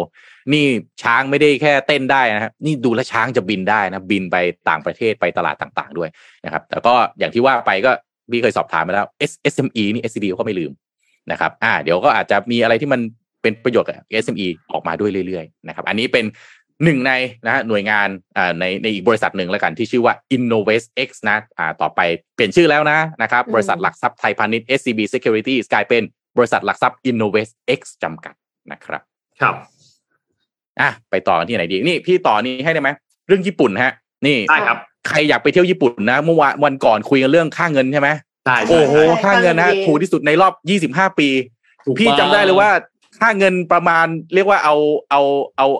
นี่ช้างไม่ได้แค่เต้นได้นะฮะนี่ดูแลช้างจะบินได้นะบินไปต่างประเทศไปตลาดต่างๆด้วยนะครับแต่ก็อย่างที่ว่าไปก็พี่เคยสอบถามมาแล้ว SME นี่ SCB ก็ไม่ลืมนะครับเดี๋ยวก็อาจจะมีอะไรที่มันเป็นประโยชน์กับ SME ออกมาด้วยเรื่อยๆนะครับอันนี้เป็นหนึ่งในนะหน่วยงานในอีกบริษัทหนึ่งแล้วกันที่ชื่อว่า Innovest X นะต่อไปเปลี่ยนชื่อแล้วนะครับบริษัทหลักทรัพย์ไทยพาณิชย์ SCB Securities กลายเป็นบริษัทหลักทรัพย์ Innovest X จำกัดนะครับครับไปต่อที่ไหนดีนี่พี่ต่อนี้ให้ได้ไหมเรื่องญี่ปุ่นฮะนี่ได้ครับใครอยากไปเที่ยวญี่ปุ่นนะเมื่อวันก่อนคุยกันเรื่องค่าเงินใช่ไหมโอ้โหค่าเงินนะถูกที่สุดในรอบ25ปีพี่จำได้เลยว่าค่าเงินประมาณเรียกว่าเ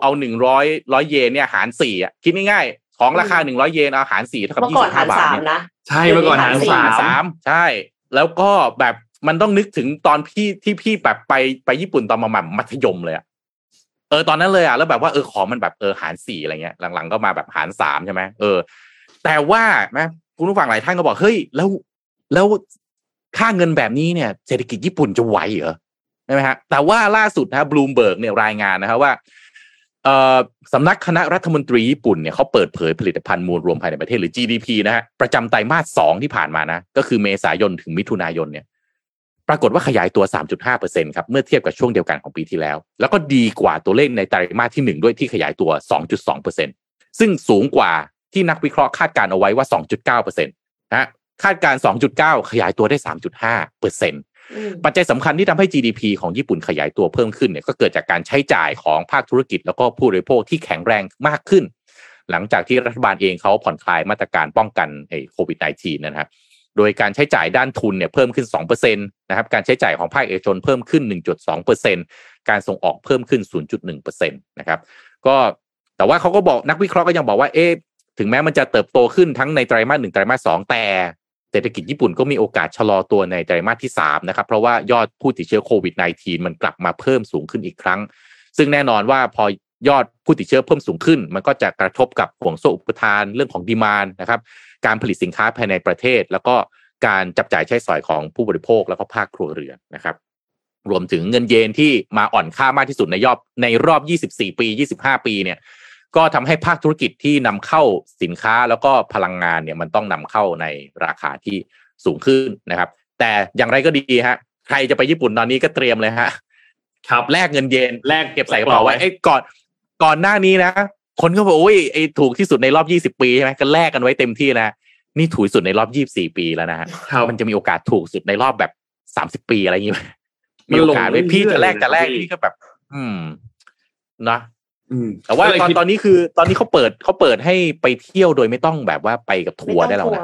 อา100เยนเนี่ยหาร4อ่ะคิดง่ายๆของราคา100เยนเอาหาร4เท่ากับ25บาทนะใช่เมื่อก่อนหาร3ใช่แล้วก็แบบมันต้องนึกถึงตอนพี่ที่พี่แบบไปญี่ปุ่นตอนมัธยมเลยอ่ะตอนนั้นเลยอ่ะแล้วแบบว่าของมันแบบหาร4อะไรเงี้ยหลังๆก็มาแบบหาร3ใช่มั้ยแต่ว่าแม้คุณผู้ฟังหลายท่านก็บอกเฮ้ยแล้วค่าเงินแบบนี้เนี่ยเศรษฐกิจญี่ปุ่นจะไหวเหรอใช่ไหมฮะแต่ว่าล่าสุดนะบลูมเบิร์กเนี่ยรายงานนะครับว่าสำนักคณะรัฐมนตรีญี่ปุ่นเนี่ยเขาเปิดเผยผลิตภัณฑ์มวลรวมภายในประเทศหรือ GDP นะฮะประจำไตรมาส 2ที่ผ่านมานะก็คือเมษายนถึงมิถุนายนเนี่ยปรากฏว่าขยายตัว 3.5% ครับเมื่อเทียบกับช่วงเดียวกันของปีที่แล้วก็ดีกว่าตัวเลขในไตรมาสที่1ด้วยที่ขยายตัว 2.2% ซึ่งสูงกว่าที่นักวิเคราะห์คาดการเอาไว้ว่า 2.9% นะฮะคาดการ 2.9 ขยายตัวได้ 3.5%ปัจจัยสำคัญที่ทำให้ GDP ของญี่ปุ่นขยายตัวเพิ่มขึ้นเนี่ยก็เกิดจากการใช้จ่ายของภาคธุรกิจแล้วก็ผู้บริโภคที่แข็งแรงมากขึ้นหลังจากที่รัฐบาลเองเขาผ่อนคลายมาตรการป้องกันโควิด -19 นะครับโดยการใช้จ่ายด้านทุนเนี่ยเพิ่มขึ้น 2% นะครับการใช้จ่ายของภาคเอกชนเพิ่มขึ้น 1.2% การส่งออกเพิ่มขึ้น 0.1% นะครับก็แต่ว่าเขาก็บอกนักวิเคราะห์ก็ยังบอกว่าถึงแม้มันจะเติบโตขึ้นทั้งในไตรมาส 1 ไตรมาส 2แต่เศรษฐกิจญี่ปุ่นก็มีโอกาสชะลอตัวในไตรมาสที่3นะครับเพราะว่ายอดผู้ติดเชื้อโควิด -19 มันกลับมาเพิ่มสูงขึ้นอีกครั้งซึ่งแน่นอนว่าพอยอดผู้ติดเชื้อเพิ่มสูงขึ้นมันก็จะกระทบกับห่วงโซ่อุปทานเรื่องของดีมานด์นะครับการผลิตสินค้าภายในประเทศแล้วก็การจับจ่ายใช้สอยของผู้บริโภคแล้วก็ภาคครัวเรือนนะครับรวมถึงเงินเยนที่มาอ่อนค่ามากที่สุดในรอบ24ปี25ปีเนี่ยก็ทำให้ภาคธุรกิจที่นำเข้าสินค้าแล้วก็พลังงานเนี่ยมันต้องนำเข้าในราคาที่สูงขึ้นนะครับแต่อย่างไรก็ดีฮะใครจะไปญี่ปุ่นตอนนี้ก็เตรียมเลยฮะครับแลกเงินเยนแลกเก็บใส่กระเป๋าไว้ก่อนหน้านี้นะคนก็บอกโอ้ยไอ้ถูกที่สุดในรอบ20ปีใช่ไหมก็แลกกันไว้เต็มที่นะนี่ถูกสุดในรอบ24ปีแล้วนะฮะมันจะมีโอกาสถูกสุดในรอบแบบ30ปีอะไรอย่างเงี้ยมีโอกาสไว้พี่จะแลกนี่ก็แบบนะแต่ว่าตอนนี้คือตอนนี้เขาเปิดให้ไปเที่ยวโดยไม่ต้องแบบว่าไปกับทัวร์ได้แล้วนะ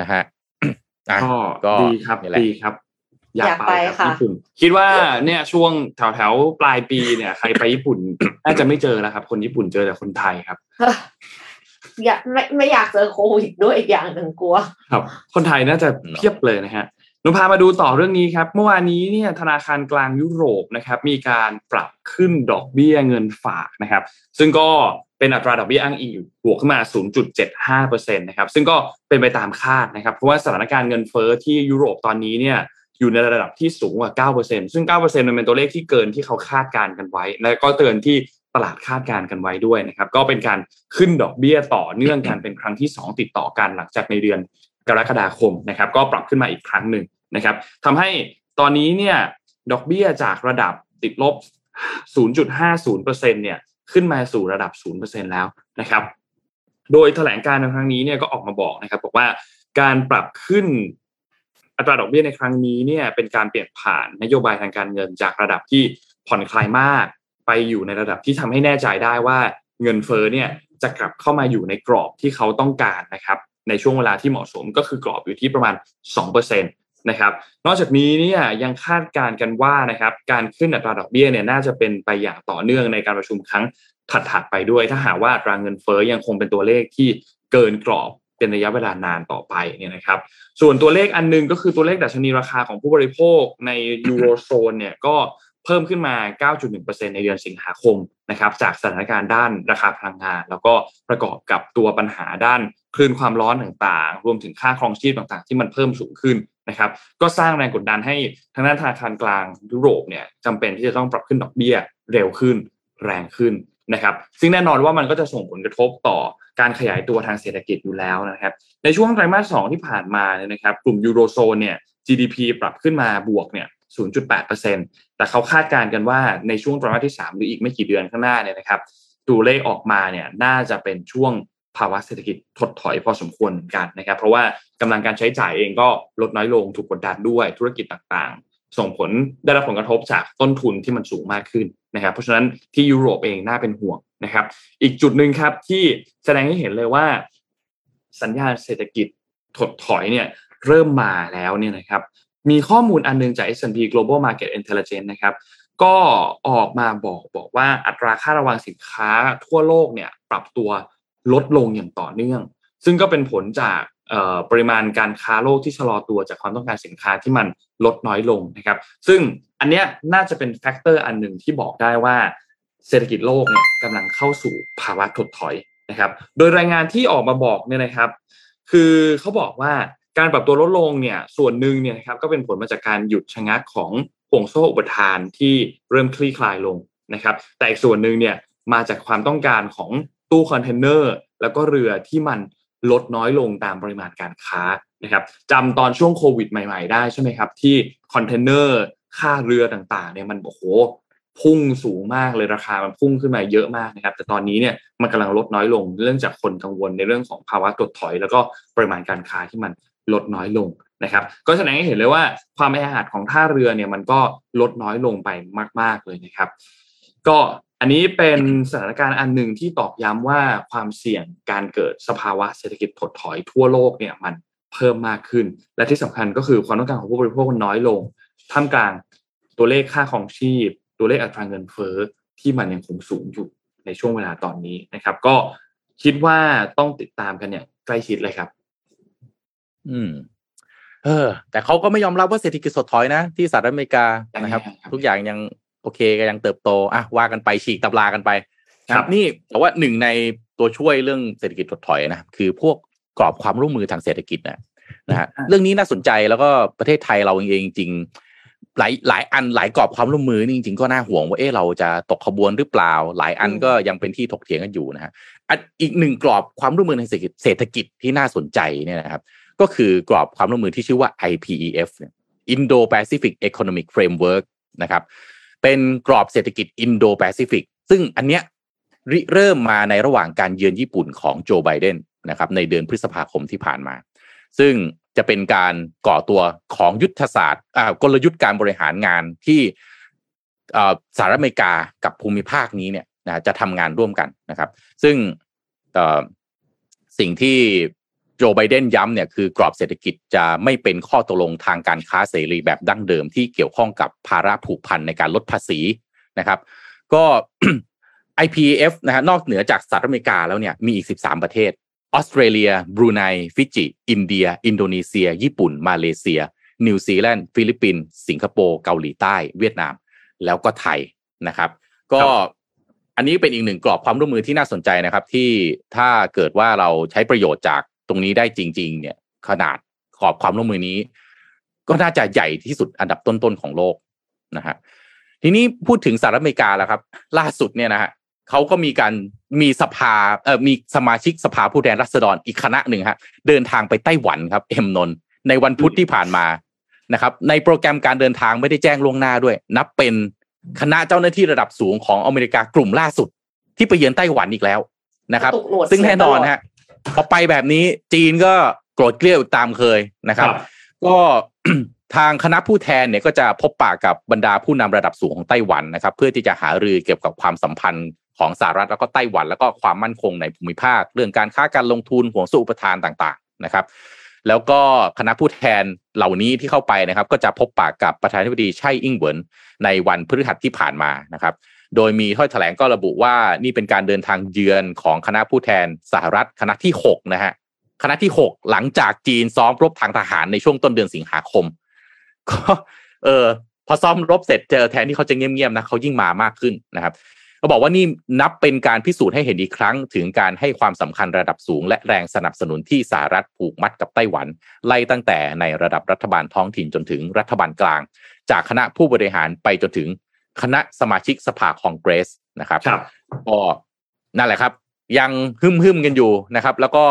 นะฮะก็ดีครับดีครับอยากไปค่ะญี่ปุ่นคิดว่าเนี่ยช่วงแถวปลายปีเนี่ยใครไปญี่ปุ่นน่าจะไม่เจอแล้วครับคนญี่ปุ่นเจอแต่คนไทยครับอยากไม่อยากเจอโควิดด้วยอีกอย่างหนึ่งกลัวครับคนไทยน่าจะเพียบเลยนะฮะเราพามาดูต่อเรื่องนี้ครับเมื่อวานนี้เนี่ยธนาคารกลางยุโรปนะครับมีการปรับขึ้นดอกเบี้ยเงินฝากนะครับซึ่งก็เป็นอัตราดอกเบี้ยอ้างอิงอยู่บวกขึ้นมา 0.75% นะครับซึ่งก็เป็นไปตามคาดนะครับเพราะว่าสถานการณ์เงินเฟ้อที่ยุโรปตอนนี้เนี่ยอยู่ในระดับที่สูงกว่า 9% ซึ่ง 9% มันเป็นตัวเลขที่เกินที่เขาคาดการณ์กันไว้และก็เตือนที่ตลาดคาดการณ์กันไว้ด้วยนะครับก็เป็นการขึ้นดอกเบี้ยต่อเนื่องกันเป็นครั้งที่2ติดต่อกันหลังจากในเดือนกรกฎาคมนะครับก็ปรับขึ้นมาอีกครั้งหนึ่งนะครับทำให้ตอนนี้เนี่ยดอกเบี้ยจากระดับติดลบ 0.50% เนี่ยขึ้นมาสู่ระดับ 0% แล้วนะครับโดยแถลงการณ์ในครั้งนี้เนี่ยก็ออกมาบอกนะครับบอกว่าการปรับขึ้นอัตราดอกเบี้ยในครั้งนี้เนี่ยเป็นการเปลี่ยนผ่านนโยบายทางการเงินจากระดับที่ผ่อนคลายมากไปอยู่ในระดับที่ทำให้แน่ใจได้ว่าเงินเฟ้อเนี่ยจะกลับเข้ามาอยู่ในกรอบที่เขาต้องการนะครับในช่วงเวลาที่เหมาะสมก็คือกรอบอยู่ที่ประมาณ 2% นะครับนอกจากนี้เนี่ยยังคาดการณ์กันว่านะครับการขึ้นอัตราดอกเบี้ยเนี่ยน่าจะเป็นไปอย่างต่อเนื่องในการประชุมครั้งถัดๆไปด้วยถ้าหากว่าอัตราเงินเฟ้อยังคงเป็นตัวเลขที่เกินกรอบ เป็นระยะเวลานานต่อไปเนี่ยนะครับส่วนตัวเลขอันนึงก็คือตัวเลขดัชนีราคาของผู้บริโภคในยูโรโซนเนี่ยก็เพิ่มขึ้นมา 9.1% ในเดือนสิงหาคมนะครับจากสถานการณ์ด้านราคาพลังงานแล้วก็ประกอบกับตัวปัญหาด้านคลื่นความร้อนต่างๆรวมถึงค่าครองชีพต่างๆที่มันเพิ่มสูงขึ้นนะครับก็สร้างแรงกดดันให้ทางด้านธนาคารกลางยุโรปเนี่ยจำเป็นที่จะต้องปรับขึ้นดอกเบี้ยเร็วขึ้นแรงขึ้นนะครับซึ่งแน่นอนว่ามันก็จะส่งผลกระทบต่อการขยายตัวทางเศรษฐกิจอยู่แล้วนะครับในช่วงไตรมาส2ที่ผ่านมาเนี่ยนะครับกลุ่มยูโรโซนเนี่ย GDP ปรับขึ้นมาบวกเนี่ย 0.8% แต่เขาคาดการณ์กันว่าในช่วงไตรมาสที่3หรืออีกไม่กี่เดือนข้างหน้าเนี่ยนะครับตัวเลขออกมาเนี่ยน่าจะเป็นช่วงภาวะเศรษฐกิจถดถอยพอสมควรกันนะครับเพราะว่ากำลังการใช้จ่ายเองก็ลดน้อยลงถูกกดดันด้วยธุรกิจต่างๆส่งผลได้รับผลกระทบจากต้นทุนที่มันสูงมากขึ้นนะครับเพราะฉะนั้นที่ยุโรปเองน่าเป็นห่วงนะครับอีกจุดนึงครับที่แสดงให้เห็นเลยว่าสัญญาณเศรษฐกิจถดถอยเนี่ยเริ่มมาแล้วเนี่ยนะครับมีข้อมูลอันนึงจาก S&P Global Market Intelligence นะครับก็ออกมาบอกว่าอัตราค่าระวางสินค้าทั่วโลกเนี่ยปรับตัวลดลงอย่างต่อเนื่องซึ่งก็เป็นผลจากปริมาณการค้าโลกที่ชะลอตัวจากความต้องการสินค้าที่มันลดน้อยลงนะครับซึ่งอันเนี้ยน่าจะเป็นแฟกเตอร์อันหนึ่งที่บอกได้ว่าเศรษฐกิจโลกเนี่ยกำลังเข้าสู่ภาวะถดถอยนะครับโดยรายงานที่ออกมาบอกเนี่ยนะครับคือเขาบอกว่าการปรับตัวลดลงเนี่ยส่วนหนึ่งเนี่ยนะครับก็เป็นผลมาจากการหยุดชะงักของห่วงโซ่อุปทานที่เริ่มคลี่คลายลงนะครับแต่อีกส่วนหนึ่งเนี่ยมาจากความต้องการของตู้คอนเทนเนอร์แล้วก็เรือที่มันลดน้อยลงตามปริมาณการค้านะครับจำตอนช่วงโควิดใหม่ๆได้ใช่ไหมครับที่คอนเทนเนอร์ค่าเรือต่างๆเนี่ยมันโอ้โหพุ่งสูงมากเลยราคามันพุ่งขึ้นมาเยอะมากนะครับแต่ตอนนี้เนี่ยมันกำลังลดน้อยลงเรื่องจากคนกังวลในเรื่องของภาวะถดถอยแล้วก็ปริมาณการค้าที่มันลดน้อยลงนะครับก็แสดงให้เห็นเลยว่าความแออัดของท่าเรือเนี่ยมันก็ลดน้อยลงไปมากๆเลยนะครับก็อันนี้เป็นสถานการณ์อันหนึ่งที่ตอกย้ำว่าความเสี่ยงการเกิดสภาวะเศรษฐกิจถดถอยทั่วโลกเนี่ยมันเพิ่มมากขึ้นและที่สำคัญก็คือความต้องการของผู้บริโภคน้อยลงท่ามกลางตัวเลขค่าครองชีพตัวเลขอัตราเงินเฟ้อที่มันยังคงสูงอยู่ในช่วงเวลาตอนนี้นะครับก็คิดว่าต้องติดตามกันเนี่ยใกล้ชิดเลยครับแต่เขาก็ไม่ยอมรับว่าเศรษฐกิจถดถอยนะที่สหรัฐอเมริกานะครับทุกอย่างยังโอเคก็ยังเติบโตอ่ะว่ากันไปฉีกตำรากันไปครับนี่แต่ว่าหนึ่งในตัวช่วยเรื่องเศรษฐกิจถดถอยนะคือพวกกรอบความร่วมมือทางเศรษฐกิจนะฮะเรื่องนี้น่าสนใจแล้วก็ประเทศไทยเราเองจริงหลายกรอบความร่วมมือนี่จริงๆก็น่าห่วงว่าเราจะตกขบวนหรือเปล่าหลายอันก็ยังเป็นที่ถกเถียงกันอยู่นะฮะอีกหนึ่งกรอบความร่วมมือทางเศรษฐกิจที่น่าสนใจเนี่ยนะครับก็คือกรอบความร่วมมือที่ชื่อว่า IPEF Indo Pacific Economic Framework นะครับเป็นกรอบเศรษฐกิจอินโดแปซิฟิกซึ่งอันเนี้ยเริ่มมาในระหว่างการเยือนญี่ปุ่นของโจไบเดนนะครับในเดือนพฤษภาคมที่ผ่านมาซึ่งจะเป็นการก่อตัวของยุทธศาสตร์กลยุทธ์การบริหารงานที่สหรัฐอเมริกากับภูมิภาคนี้เนี่ยนะจะทำงานร่วมกันนะครับซึ่งสิ่งที่โจไบเดนย้ำเนี่ยคือกรอบเศรษฐกิจจะไม่เป็นข้อตกลงทางการค้าเสรีแบบดั้งเดิมที่เกี่ยวข้องกับภาระผูกพันในการลดภาษีนะครับก็ IPEF นะฮะนอกเหนือจากสหรัฐอเมริกาแล้วเนี่ยมีอีก13ประเทศออสเตรเลียบรูไนฟิจิอินเดียอินโดนีเซียญี่ปุ่นมาเลเซียนิวซีแลนด์ฟิลิปปินส์สิงคโปร์เกาหลีใต้เวียดนามแล้วก็ไทยนะครับก็อันนี้เป็นอีกหนึ่งกรอบความร่วมมือที่น่าสนใจนะครับที่ถ้าเกิดว่าเราใช้ประโยชน์จากตรงนี้ได้จริงๆเนี่ยขนาดขอบความร่วมมือนี้ก็น่าจะใหญ่ที่สุดอันดับต้นๆของโลกนะฮะทีนี้พูดถึงสหรัฐอเมริกาแล้วครับล่าสุดเนี่ยนะฮะเขาก็มีการมีสมาชิกสภาผู้แทนราษฎรอีกคณะหนึ่งฮะเดินทางไปไต้หวันครับเอ็มนนท์ในวันพุธที่ผ่านมานะครับในโปรแกรมการเดินทางไม่ได้แจ้งล่วงหน้าด้วยนับเป็นคณะเจ้าหน้าที่ระดับสูงของอเมริกากลุ่มล่าสุดที่ไปเยือนไต้หวันอีกแล้วนะครับซึ่งแน่นอนฮะพอไปแบบนี้จีนก็โกรธเกลี้ยวตามเคยนะครับก็ทางคณะผู้แทนเนี่ยก็จะพบปะกับบรรดาผู้นำระดับสูงของไต้หวันนะครับเพื่อที่จะหารือเกี่ยวกับความสัมพันธ์ของสหรัฐแล้วก็ไต้หวันแล้วก็ความมั่นคงในภูมิภาคเรื่องการค้าการลงทุนห่วงโซ่อุปทานต่างๆนะครับแล้วก็คณะผู้แทนเหล่านี้ที่เข้าไปนะครับก็จะพบปะกับประธานาธิบดีไช่อิงเหวินในวันพฤหัสที่ผ่านมานะครับโดยมีถ้อยแถลงก็ระบุว่านี่เป็นการเดินทางเยือนของคณะผู้แทนสหรัฐคณะที่6นะฮะ คณะที่6หลังจากจีนซ้อมรบทางทหารในช่วงต้นเดือนสิงหาคมก็พอซ้อมรบเสร็จเจอแทนที่เขาจะเงียบๆนะเขายิ่งมามากขึ้นนะครับเขาบอกว่านี่นับเป็นการพิสูจน์ให้เห็นอีกครั้งถึงการให้ความสำคัญระดับสูงและแรงสนับสนุนที่สหรัฐผูกมัดกับไต้หวันไล่ตั้งแต่ในระดับรัฐบาลท้องถิ่นจนถึงรัฐบาลกลางจากคณะผู้บริหารไปจนถึงคณะสมาชิกสภาคองเกรสนะครับก็นั่นแหละครับยังหึ่มๆกันอยู่นะครับแล้วก็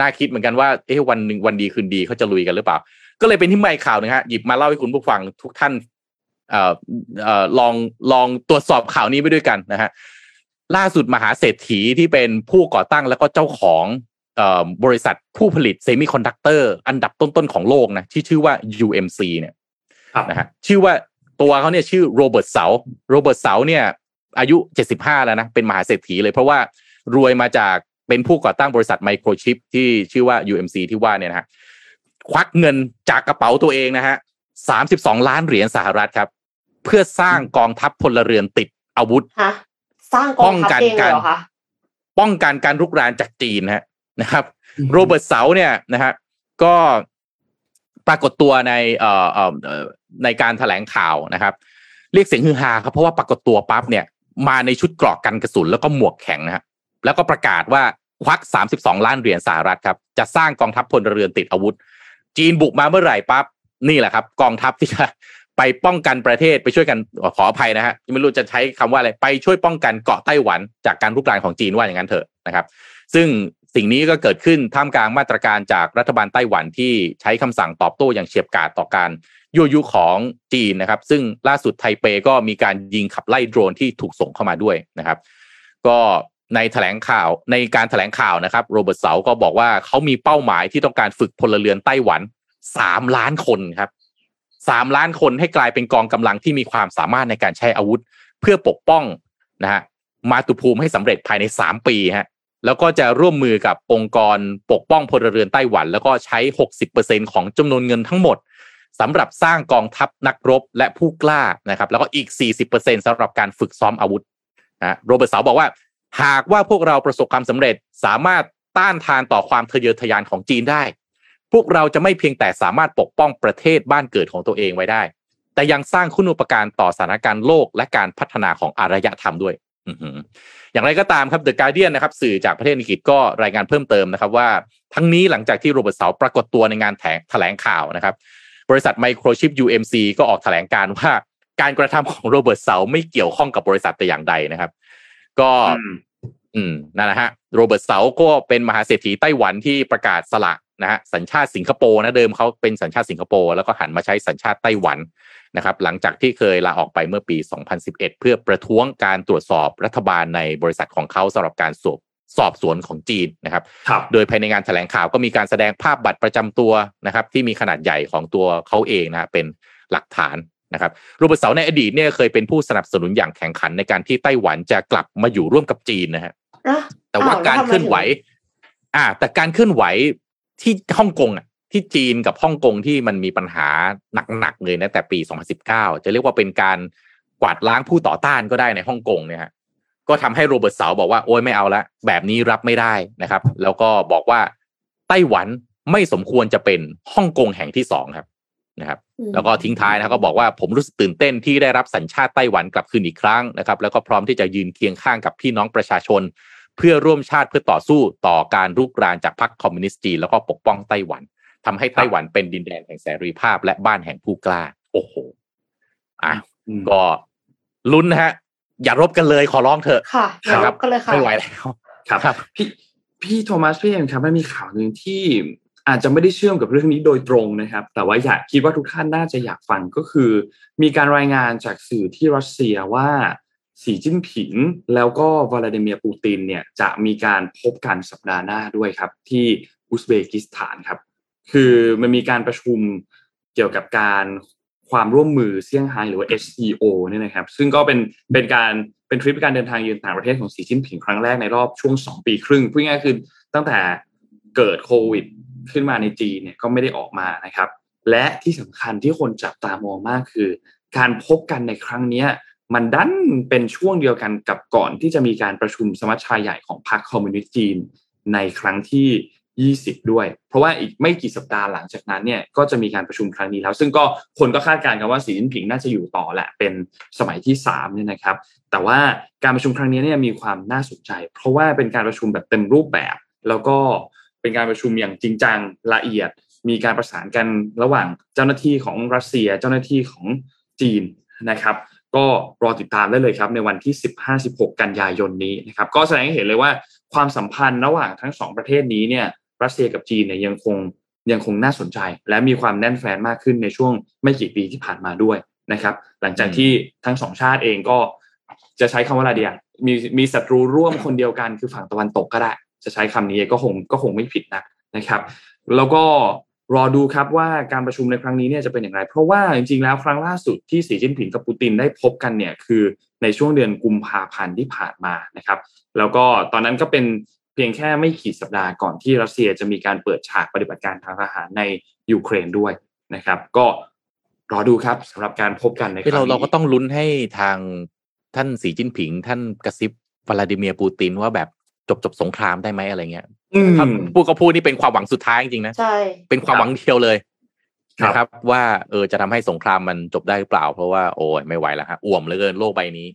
น่าคิดเหมือนกันว่าเอ๊ะวันนึงวันดีคืนดีเขาจะลุยกันหรือเปล่าก็เลยเป็นที่มาอีกข่าวนึงฮะหยิบมาเล่าให้คุณผู้ฟังทุกท่านลองตรวจสอบข่าวนี้ไปด้วยกันนะฮะล่าสุดมหาเศรษฐีที่เป็นผู้ก่อตั้งแล้วก็เจ้าของบริษัทผู้ผลิตเซมิคอนดักเตอร์อันดับต้นๆของโลกนะที่ชื่อว่า UMC เนี่ยนะฮะชื่อว่าตัวเขาเนี่ยชื่อโรเบิร์ตเซาเนี่ยอายุ75แล้วนะเป็นมหาเศรษฐีเลยเพราะว่ารวยมาจากเป็นผู้ก่อตั้งบริษัทไมโครชิปที่ชื่อว่า UMC ที่ว่าเนี่ยนะฮะควักเงินจากกระเป๋าตัวเองนะฮะ$32 ล้านครับเพื่อสร้างกองทัพพลเรือนติดอาวุธสร้างกองทัพเองเหรอคะป้องกันการรุกรานจากจีนนะครับโรเบิร์ตเซาเนี่ยนะฮะก็ปรากฏตัวในในการแถลงข่าวนะครับเรียกเสียงฮือฮาครับเพราะว่าปรากฏตัวปั๊บเนี่ยมาในชุดเกราะกันกระสุนแล้วก็หมวกแข็งนะฮะแล้วก็ประกาศว่าควัก$32 ล้านครับจะสร้างกองทัพพลเรือนติดอาวุธจีนบุกมาเมื่อไหร่ปั๊บนี่แหละครับกองทัพที่จะไปป้องกันประเทศไปช่วยกันขออภัยนะฮะไม่รู้จะใช้คำว่าอะไรไปช่วยป้องกันเกาะไต้หวันจากการรุกรานของจีนว่าอย่างนั้นเถอะนะครับซึ่งสิ่งนี้ก็เกิดขึ้นท่ามกลางมาตรการจากรัฐบาลไต้หวันที่ใช้คำสั่งตอบโต้อย่างเฉียบขาดต่อการยั่วยุของจีนนะครับซึ่งล่าสุดไทเปก็มีการยิงขับไล่โดรนที่ถูกส่งเข้ามาด้วยนะครับก็ในการแถลงข่าวนะครับโรเบิร์ตเซาก็บอกว่าเขามีเป้าหมายที่ต้องการฝึกพลเรือนไต้หวัน3 ล้านคนครับ3 ล้านคนให้กลายเป็นกองกำลังที่มีความสามารถในการใช้อาวุธเพื่อปกป้องนะฮะมาตุภูมิให้สำเร็จภายใน3 ปีฮะแล้วก็จะร่วมมือกับองค์กรปกป้องพลเรือนไต้หวันแล้วก็ใช้ 60% ของจำนวนเงินทั้งหมดสำหรับสร้างกองทัพนักรบและผู้กล้านะครับแล้วก็อีก 40% สำหรับการฝึกซ้อมอาวุธนะโรเบิร์ตเซาบอกว่าหากว่าพวกเราประสบความสำเร็จสามารถต้านทานต่อความทะเยอทะยานของจีนได้พวกเราจะไม่เพียงแต่สามารถปกป้องประเทศบ้านเกิดของตัวเองไว้ได้แต่ยังสร้างคุณูปการต่อสถานการณ์โลกและการพัฒนาของอารยธรรมด้วย อย่างไรก็ตามครับ The Guardian นะครับสื่อจากประเทศอังกฤษก็รายงานเพิ่มเติมนะครับว่าทั้งนี้หลังจากที่โรเบิร์ตเซาปรากฏตัวในงานแถลงข่าวนะครับบริษัทไมโครชิป UMC ก็ออกแถลงการว่าการกระทำของโรเบิร์ตเซาไม่เกี่ยวข้องกับบริษัทแต่อย่างใดนะครับก็นั่นแหละฮะโรเบิร์ตเซาก็เป็นมหาเศรษฐีไต้หวันที่ประกาศสละนะฮะสัญชาติสิงคโปร์นะเดิมเขาเป็นสัญชาติสิงคโปร์แล้วก็หันมาใช้สัญชาติไต้หวันนะครับหลังจากที่เคยลาออกไปเมื่อปี2011เพื่อประท้วงการตรวจสอบรัฐบาลในบริษัทของเขาสำหรับการสอบสวนของจีนนะครับโดยภายในงานแถลงข่าวก็มีการแสดงภาพบัตรประจำตัวนะครับที่มีขนาดใหญ่ของตัวเขาเองนะเป็นหลักฐานนะครับโรเบิร์ตเซาในอดีตเนี่ยเคยเป็นผู้สนับสนุนอย่างแข่งขันในการที่ไต้หวันจะกลับมาอยู่ร่วมกับจีนนะฮะแต่ว่าการเคลื่อนไหวที่ฮ่องกงอ่ะที่จีนกับฮ่องกงที่มันมีปัญหาหนักๆเลยนะแต่ปี2019จะเรียกว่าเป็นการกวาดล้างผู้ต่อต้านก็ได้ในฮ่องกงเนี่ยฮะก็ทำให้โรเบิร์ตเซาบอกว่าโอ๊ยไม่เอาละแบบนี้รับไม่ได้นะครับแล้วก็บอกว่าไต้หวันไม่สมควรจะเป็นฮ่องกงแห่งที่2ครับนะครับแล้วก็ทิ้งท้ายนะก็บอกว่าผมรู้สึกตื่นเต้นที่ได้รับสัญชาติไต้หวันกลับคืนอีกครั้งนะครับแล้วก็พร้อมที่จะยืนเคียงข้างกับพี่น้องประชาชนเพื่อร่วมชาติเพื่อต่อสู้ต่อการรุกรานจากพรรคคอมมิวนิสต์จีนแล้วก็ปกป้องไต้หวันทำให้ไต้หวันเป็นดินแดนแห่งเสรีภาพและบ้านแห่งผู้กล้าโอ้โหก็ลุ้นนะฮะอย่ารบกันเลยขอร้องเถอะค่ะครับก็เลยค่ะไม่ไหวแล้วครับพี่โทมัสพี่เอ็มครับไม่มีข่าวนึงที่อาจจะไม่ได้เชื่อมกับเรื่องนี้โดยตรงนะครับแต่ว่าอยากคิดว่าทุกท่านน่าจะอยากฟังก็คือมีการรายงานจากสื่อที่รัสเซียว่าสีจิ้นผิงแล้วก็วลาดิเมียร์ปูตินเนี่ยจะมีการพบกันสัปดาห์หน้าด้วยครับที่อุซเบกิสถานครับคือมันมีการประชุมเกี่ยวกับการความร่วมมือเซี่ยงไฮ้หรือว่า SCO เนี่ยนะครับซึ่งก็เป็นทริปการเดินทางเยือนต่างประเทศของสีจิ้นผิงครั้งแรกในรอบช่วง2 ปีครึ่งพูดง่ายๆคือตั้งแต่เกิดโควิดขึ้นมาในจีนเนี่ยก็ไม่ได้ออกมานะครับและที่สำคัญที่คนจับตามองมากคือการพบกันในครั้งนี้มันดันเป็นช่วงเดียวกันกับก่อนที่จะมีการประชุมสมัชชาใหญ่ของพรรคคอมมิวนิสต์จีน ในครั้งที่20ด้วยเพราะว่าอีกไม่กี่สัปดาห์หลังจากนั้นเนี่ยก็จะมีการประชุมครั้งนี้แล้วซึ่งก็คนก็คาดการณ์กันว่าสีจิ้นผิงน่าจะอยู่ต่อแหละเป็นสมัยที่3เนี่ยนะครับแต่ว่าการประชุมครั้งนี้เนี่ยมีความน่าสนใจเพราะว่าเป็นการประชุมแบบเต็มรูปแบบแล้วก็เป็นการประชุมอย่างจริงจังละเอียดมีการประสานกันระหว่างเจ้าหน้าที่ของรัสเซียเจ้าหน้าที่ของจีนนะครับก็รอติดตามได้เลยครับในวันที่ 15-16 กันยายนนี้นะครับก็แสดงให้เห็นเลยว่าความสัมพันธ์ระหว่างทั้ง2ประเทศนี้เนี่ยรัสเซียกับจีนเนี่ยยังคงน่าสนใจและมีความแน่นแฟ้นมากขึ้นในช่วงไม่กี่ปีที่ผ่านมาด้วยนะครับหลังจากที่ทั้ง2ชาติเองก็จะใช้คำว่าอะไรดีมีศัตรูร่วมคนเดียวกันคือฝั่งตะวันตกก็ได้จะใช้คำนี้ก็คงไม่ผิดนะครับแล้วก็รอดูครับว่าการประชุมในครั้งนี้เนี่ยจะเป็นอย่างไรเพราะว่าจริงๆแล้วครั้งล่าสุดที่สีจิ้นผิงกับปูตินได้พบกันเนี่ยคือในช่วงเดือนกุมภาพันธ์ที่ผ่านมานะครับแล้วก็ตอนนั้นก็เป็นเพียงแค่ไม่กี่สัปดาห์ก่อนที่รัสเซียจะมีการเปิดฉากปฏิบัติการทางทหารในยูเครนด้วยนะครับก็รอดูครับสำหรับการพบกันในครั้งนี้เราก็ต้องลุ้นให้ทางท่านสีจิ้นผิงท่านกระซิบวลาดิเมียร์ปูตินว่าแบบจบสงครามได้ไหมอะไรเงี้ยพูดนี่เป็นความหวังสุดท้ายจริงๆนะใช่เป็นความหวังเดียวเลยนะครับว่าจะทำให้สงครามมันจบได้หรือเปล่าเพราะว่าโอ้ยไม่ไหวแล้วฮะอ่วมเหลือเกินโลกใบนี้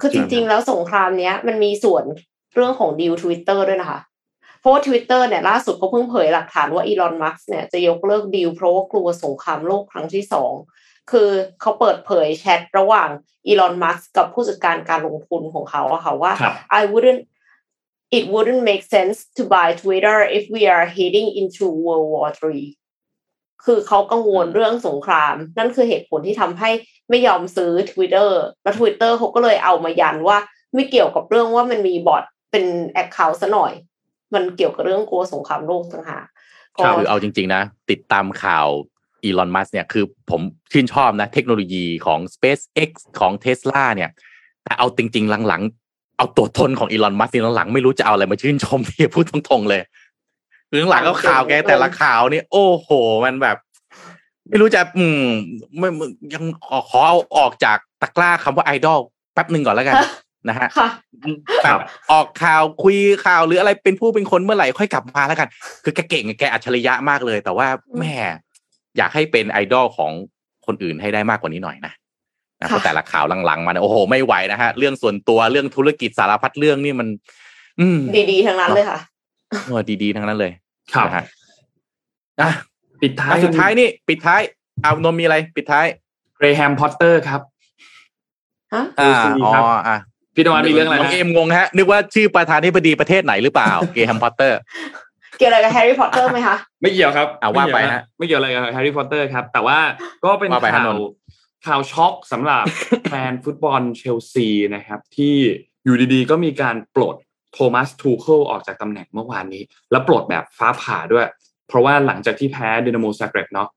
คือจริงๆแล้วสงครามเนี้ยมันมีส่วนเรื่องของดีล Twitter ด้วยนะคะเพราะว่า Twitter เนี่ยล่าสุดก็เพิ่งเผยหลักฐานว่าอีลอนมัสก์เนี่ยจะยกเลิกดีลเพราะว่ากลัวสงครามโลกครั้งที่2คือเขาเปิดเผยแชทระหว่างอีลอนมัสก์กับผู้จัดการการลงทุนของเขาอะค่ะว่า It wouldn't make sense to buy Twitter if we are heading into World War III คือเขากังวลเรื่องสงครามนั่นคือเหตุผลที่ทำให้ไม่ยอมซื้อ Twitter แล้ว Twitter เขาก็เลยเอามายันว่าไม่เกี่ยวกับเรื่องว่ามันมีบอทเป็น account ซะหน่อยมันเกี่ยวกับเรื่องกลัวสงครามโลกต่างหากคือเอาจริงๆนะติดตามข่าวอีลอนมัสก์เนี่ยคือผมชื่นชอบนะเทคโนโลยีของ SpaceX ของ Tesla เนี่ยแต่เอาจริงๆหลังๆเอาตัวทนของอีลอนมัสก์หลังๆไม่รู้จะเอาอะไรมาชื่นชมที่พูดตรงๆเลยคือหลังๆก็ข่าวแกแต่ละข่าวนี่โอ้โหมันแบบไม่รู้จะไม่ยังขอเอาออกจากตะกร้าคำว่าไอดอลแป๊บนึงก่อนแล้วกันนะฮะแบบออกข่าวคุยข่าวหรืออะไรเป็นผู้เป็นคนเมื่อไหร่ค่อยกลับมาแล้วกันคือแกเก่งแกอัจฉริยะมากเลยแต่ว่าแม่อยากให้เป็นไอดอลของคนอื่นให้ได้มากกว่านี้หน่อยนะเพราะแต่ละข่าวหลังๆมาโอ้โหไม่ไหวนะฮะเรื่องส่วนตัวเรื่องธุรกิจสารพัดเรื่องนี่มันดีๆทั้งนั้นเลยค่ะดีๆทั้งนั้นเลยครับอ่ะปิดท้ายสุดท้ายนี่ปิดท้ายเอานมมีอะไรปิดท้ายเกรแฮมพอตเตอร์ครับฮะพี่นวลมีเรื่องอะไรน้องเอมงงฮะนึกว่าชื่อประธานาธิบดีประเทศไหนหรือเปล่าเกรแฮมพอตเตอร์เกี่ยวอะไรกับแฮร์รี่พอตเตอร์ไหมคะไม่เกี่ยวครับว่าไปฮะไม่เกี่ยวอะไรกับแฮร์รี่พอตเตอร์ครับแต่ว่าก็เป็นข่าวช็อกสำหรับแฟนฟุตบอลเชลซีนะครับที่อยู่ดีๆก็มีการปลดโทมัสทูเคิลออกจากตำแหน่งเมื่อวานนี้และปลดแบบฟ้าผ่าด้วยเพราะว่าหลังจากที่แพ้ดินาโมซาเกร็บเนาะ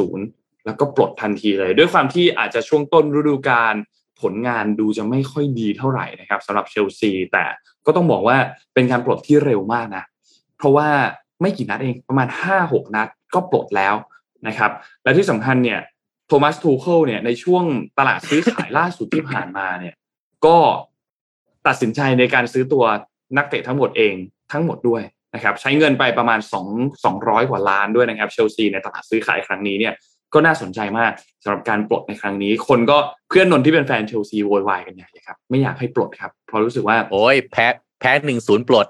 1-0 แล้วก็ปลดทันทีเลยด้วยความที่อาจจะช่วงต้นฤดูกาลผลงานดูจะไม่ค่อยดีเท่าไหร่นะครับสำหรับเชลซีแต่ก็ต้องบอกว่าเป็นการปลดที่เร็วมากนะเพราะว่าไม่กี่นัดเองประมาณ 5-6 นัดก็ปลดแล้วนะครับและที่สำคัญเนี่ยโทมัสทูเคิลเนี่ยในช่วงตลาดซื้อขายล่าสุดที่ผ่านมาเนี่ยก็ตัดสินใจในการซื้อตัวนักเตะทั้งหมดเองทั้งหมดด้วยนะครับใช้เงินไปประมาณ200กว่าล้านด้วยนะครับเชลซีในตลาดซื้อขายครั้งนี้เนี่ยก็น่าสนใจมากสำหรับการปลดในครั้งนี้คนก็เพื่อนนนที่เป็นแฟนเชลซีโวยวายกันใหญ่เลยครับไม่อยากให้ปลดครับเพราะรู้สึกว่าโอ้ยแพ้ 1-0 ปลด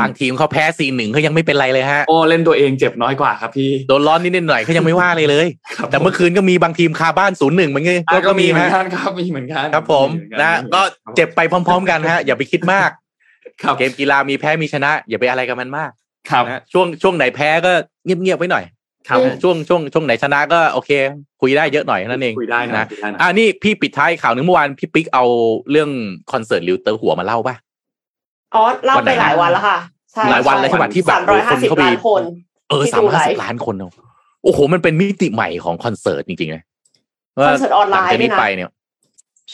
บางทีมเขาแพ้ 4-1 เขายังไม่เป็นไรเลยฮะโอ้เล่นตัวเองเจ็บน้อยกว่าครับพี่โดนร้อนนิดหน่อยเขายังไม่ว่าอะไรเลยแต่เมื่อคืนก็มีบางทีมคาบ้าน 0-1 เหมือนกันก็มีเหมือนกันครับมีเหมือนกันครับผมนะก็เจ็บไปพร้อมๆกันฮะอย่าไปคิดมากเกมกีฬามีแพ้มีชนะอย่าไปอะไรกับมันมากนะช่วงไหนแพ้ก็เงียบๆไว้หน่อยช่วงไหนชนะก็โอเคคุยได้เยอะหน่อยนั่นเองคุยได้นะนี่พี่ปิดท้ายข่าวนึงเมื่อวานพี่ปิ๊กเอาเรื่องคอนเสิร์ตลิวเตอร์หัวมาเล่าป่ะอ๋อเล่าไปหลายวันแล้วค่ะใช่หลายวันเลยใช่ป่ะที่แบบคนเข้าไป350ล้านคนโอ้โหมันเป็นมิติใหม่ของคอนเสิร์ตจริงๆเลยคอนเสิร์ตออนไลน์นี่ไปเนี่ย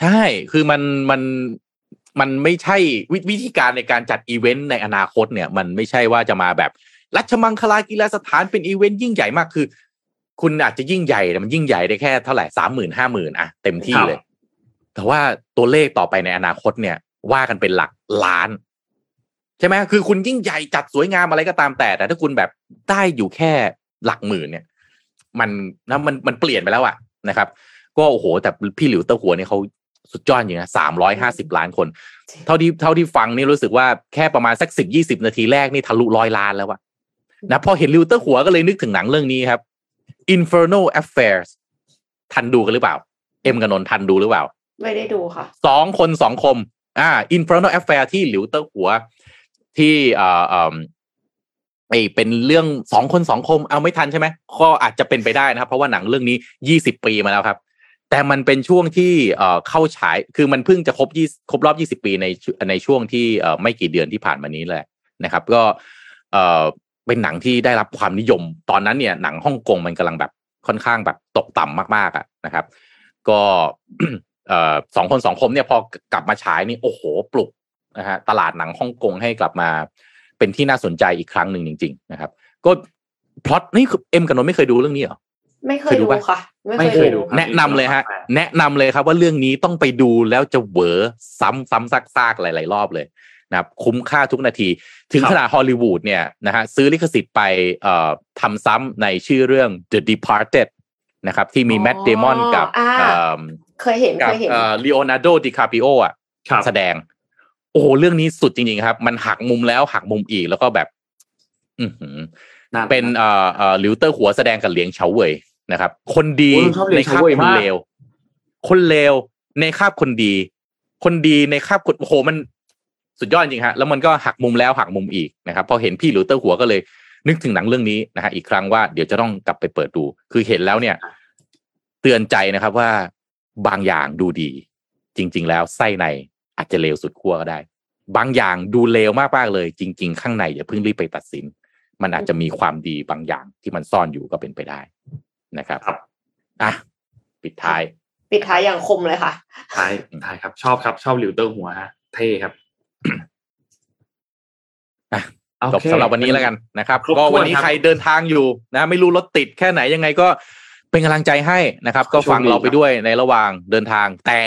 ใช่คือมันไม่ใช่วิธีการในการจัดอีเวนต์ในอนาคตเนี่ยมันไม่ใช่ว่าจะมาแบบรัชมังคลากีฬาสถานเป็นอีเวนต์ยิ่งใหญ่มากคือคุณอาจจะยิ่งใหญ่แต่มันยิ่งใหญ่ได้แค่เท่าไหร่ 30,000 50,000 อ่ะเต็มที่เลยแต่ว่าตัวเลขต่อไปในอนาคตเนี่ยว่ากันเป็นหลักล้าน ใช่ไหมคือคุณยิ่งใหญ่จัดสวยงามอะไรก็ตามแต่ถ้าคุณแบบได้อยู่แค่หลักหมื่นเนี่ยมันเปลี่ยนไปแล้วอะนะครับก็โอ้โหแต่พี่หลิวเต้าหัวเนี่ยเขาสุดยอดอยู่นะ350ล้านคนเท่าที่ฟังนี่รู้สึกว่าแค่ประมาณสัก 10-20 นาทีแรกนี่ทะลุ100ล้านแล้วอะนะพอเห็นหลิวเต้าหัวก็เลยนึกถึงหนังเรื่องนี้ครับ Infernal Affairs ทันดูกันหรือเปล่าเอ็มกนนท์ทันดูหรือเปล่าไม่ได้ดูค่ะ2คน2คมInfernal Affairs ที่หลิวเต้าหัวที่เป็นเรื่อง2คน2คมเอาไม่ทันใช่ไหมก็อาจจะเป็นไปได้นะครับเพราะว่าหนังเรื่องนี้20ปีมาแล้วครับแต่มันเป็นช่วงที่เข้าฉายคือมันเพิ่งจะครบรอบ20ปีในช่วงที่ไม่กี่เดือนที่ผ่านมานี้แหละนะครับก็เป็นหนังที่ได้รับความนิยมตอนนั้นเนี่ยหนังฮ่องกงมันกำลังแบบค่อนข้างแบบตกต่ำมากๆอ่ะนะครับก็สองคนสองคมเนี่ยพอกลับมาฉายนี่โอ้โหปลุกนะฮะตลาดหนังฮ่องกงให้กลับมาเป็นที่น่าสนใจอีกครั้งหนึ่งจริงๆนะครับก็พล็อตนี่คือเอ็มกับนนท์ไม่เคยดูเรื่องนี้เหรอไม่เคยดูค่ะไม่เคยดูแนะนำเลยฮะแนะนำเลยครับว่าเรื่องนี้ต้องไปดูแล้วจะเวอร์ซ้ำซากๆหลายๆรอบเลยนะครับคุ้มค่าทุกนาทีถึงขนาดฮอลลีวูดเนี่ยนะฮะซื้อลิขสิทธิ์ไปทำซ้ำในชื่อเรื่อง The Departed นะครับที่มีแมทเดมอนกับเคยเห็นลีโอนาร์โดดิคาปิโออ่ะแสดงโอ้โหเรื่องนี้สุดจริงๆครับมันหักมุมแล้วหักมุมอีกแล้วก็แบบเป็นหลิวเตอร์หัวแสดงกับเหลียงเฉาเว่ยนะครับคนดีในคาบคนเลวคนเลวในคาบคนดีคนดีในคาบคนโอ้โหมันสุดยอดจริงฮะแล้วมันก็หักมุมแล้วหักมุมอีกนะครับพอเห็นพี่หลิวเตอร์หัวก็เลยนึกถึงหนังเรื่องนี้นะฮะอีกครั้งว่าเดี๋ยวจะต้องกลับไปเปิดดูคือเห็นแล้วเนี่ยเตือนใจนะครับว่าบางอย่างดูดีจริงๆแล้วไส้ในอาจจะเลวสุดขั้วก็ได้บางอย่างดูเลวมากๆเลยจริงๆข้างในอย่าเพิ่งรีบไปตัดสินมันอาจจะมีความดีบางอย่างที่มันซ่อนอยู่ก็เป็นไปได้นะครับอ่ะปิดท้ายอย่างคมเลยค่ะท้ายครับชอบหลิวเตอร์หัวฮะเท่ครับจบสำหรับวันนี้แล้วกันนะครับก็วันนี้ใครเดินทางอยู่นะไม่รู้รถติดแค่ไหนยังไงก็เป็นกำลังใจให้นะครับก็ฟังเราไปด้วยในระหว่างเดินทางแต่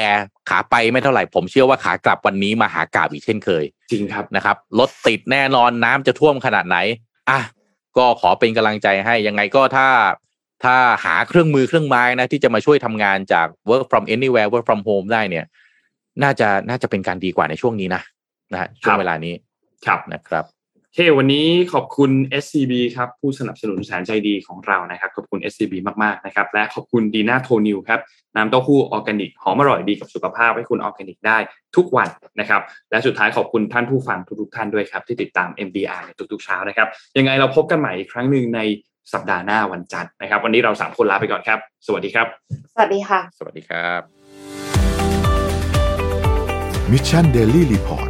ขาไปไม่เท่าไหร่ผมเชื่อว่าขากลับวันนี้มาหากราบอีกเช่นเคยจริงครับนะครับรถติดแน่นอนน้ำจะท่วมขนาดไหนอ่ะก็ขอเป็นกำลังใจให้ยังไงก็ถ้าหาเครื่องมือเครื่องไม้นะที่จะมาช่วยทำงานจาก work from anywhere work from home ได้เนี่ยน่าจะเป็นการดีกว่าในช่วงนี้นะช่วงเวลานี้ครับนะครับโอเควันนี้ขอบคุณ SCB ครับผู้สนับสนุนแสนใจดีของเรานะครับขอบคุณ SCB มากๆนะครับและขอบคุณดีน่าโทนิวครับน้ำเต้าหู้ออร์แกนิกหอมอร่อยดีกับสุขภาพให้คุณออร์แกนิกได้ทุกวันนะครับและสุดท้ายขอบคุณท่านผู้ฟังทุกท่านด้วยครับที่ติดตาม MDR ในทุกๆเช้านะครับยังไงเราพบกันใหม่อีกครั้งหนึ่งในสัปดาห์หน้าวันจันทร์นะครับวันนี้เรา3คนลาไปก่อนครับสวัสดีครับสวัสดีค่ะสวัสดีครับ Mission Daily Report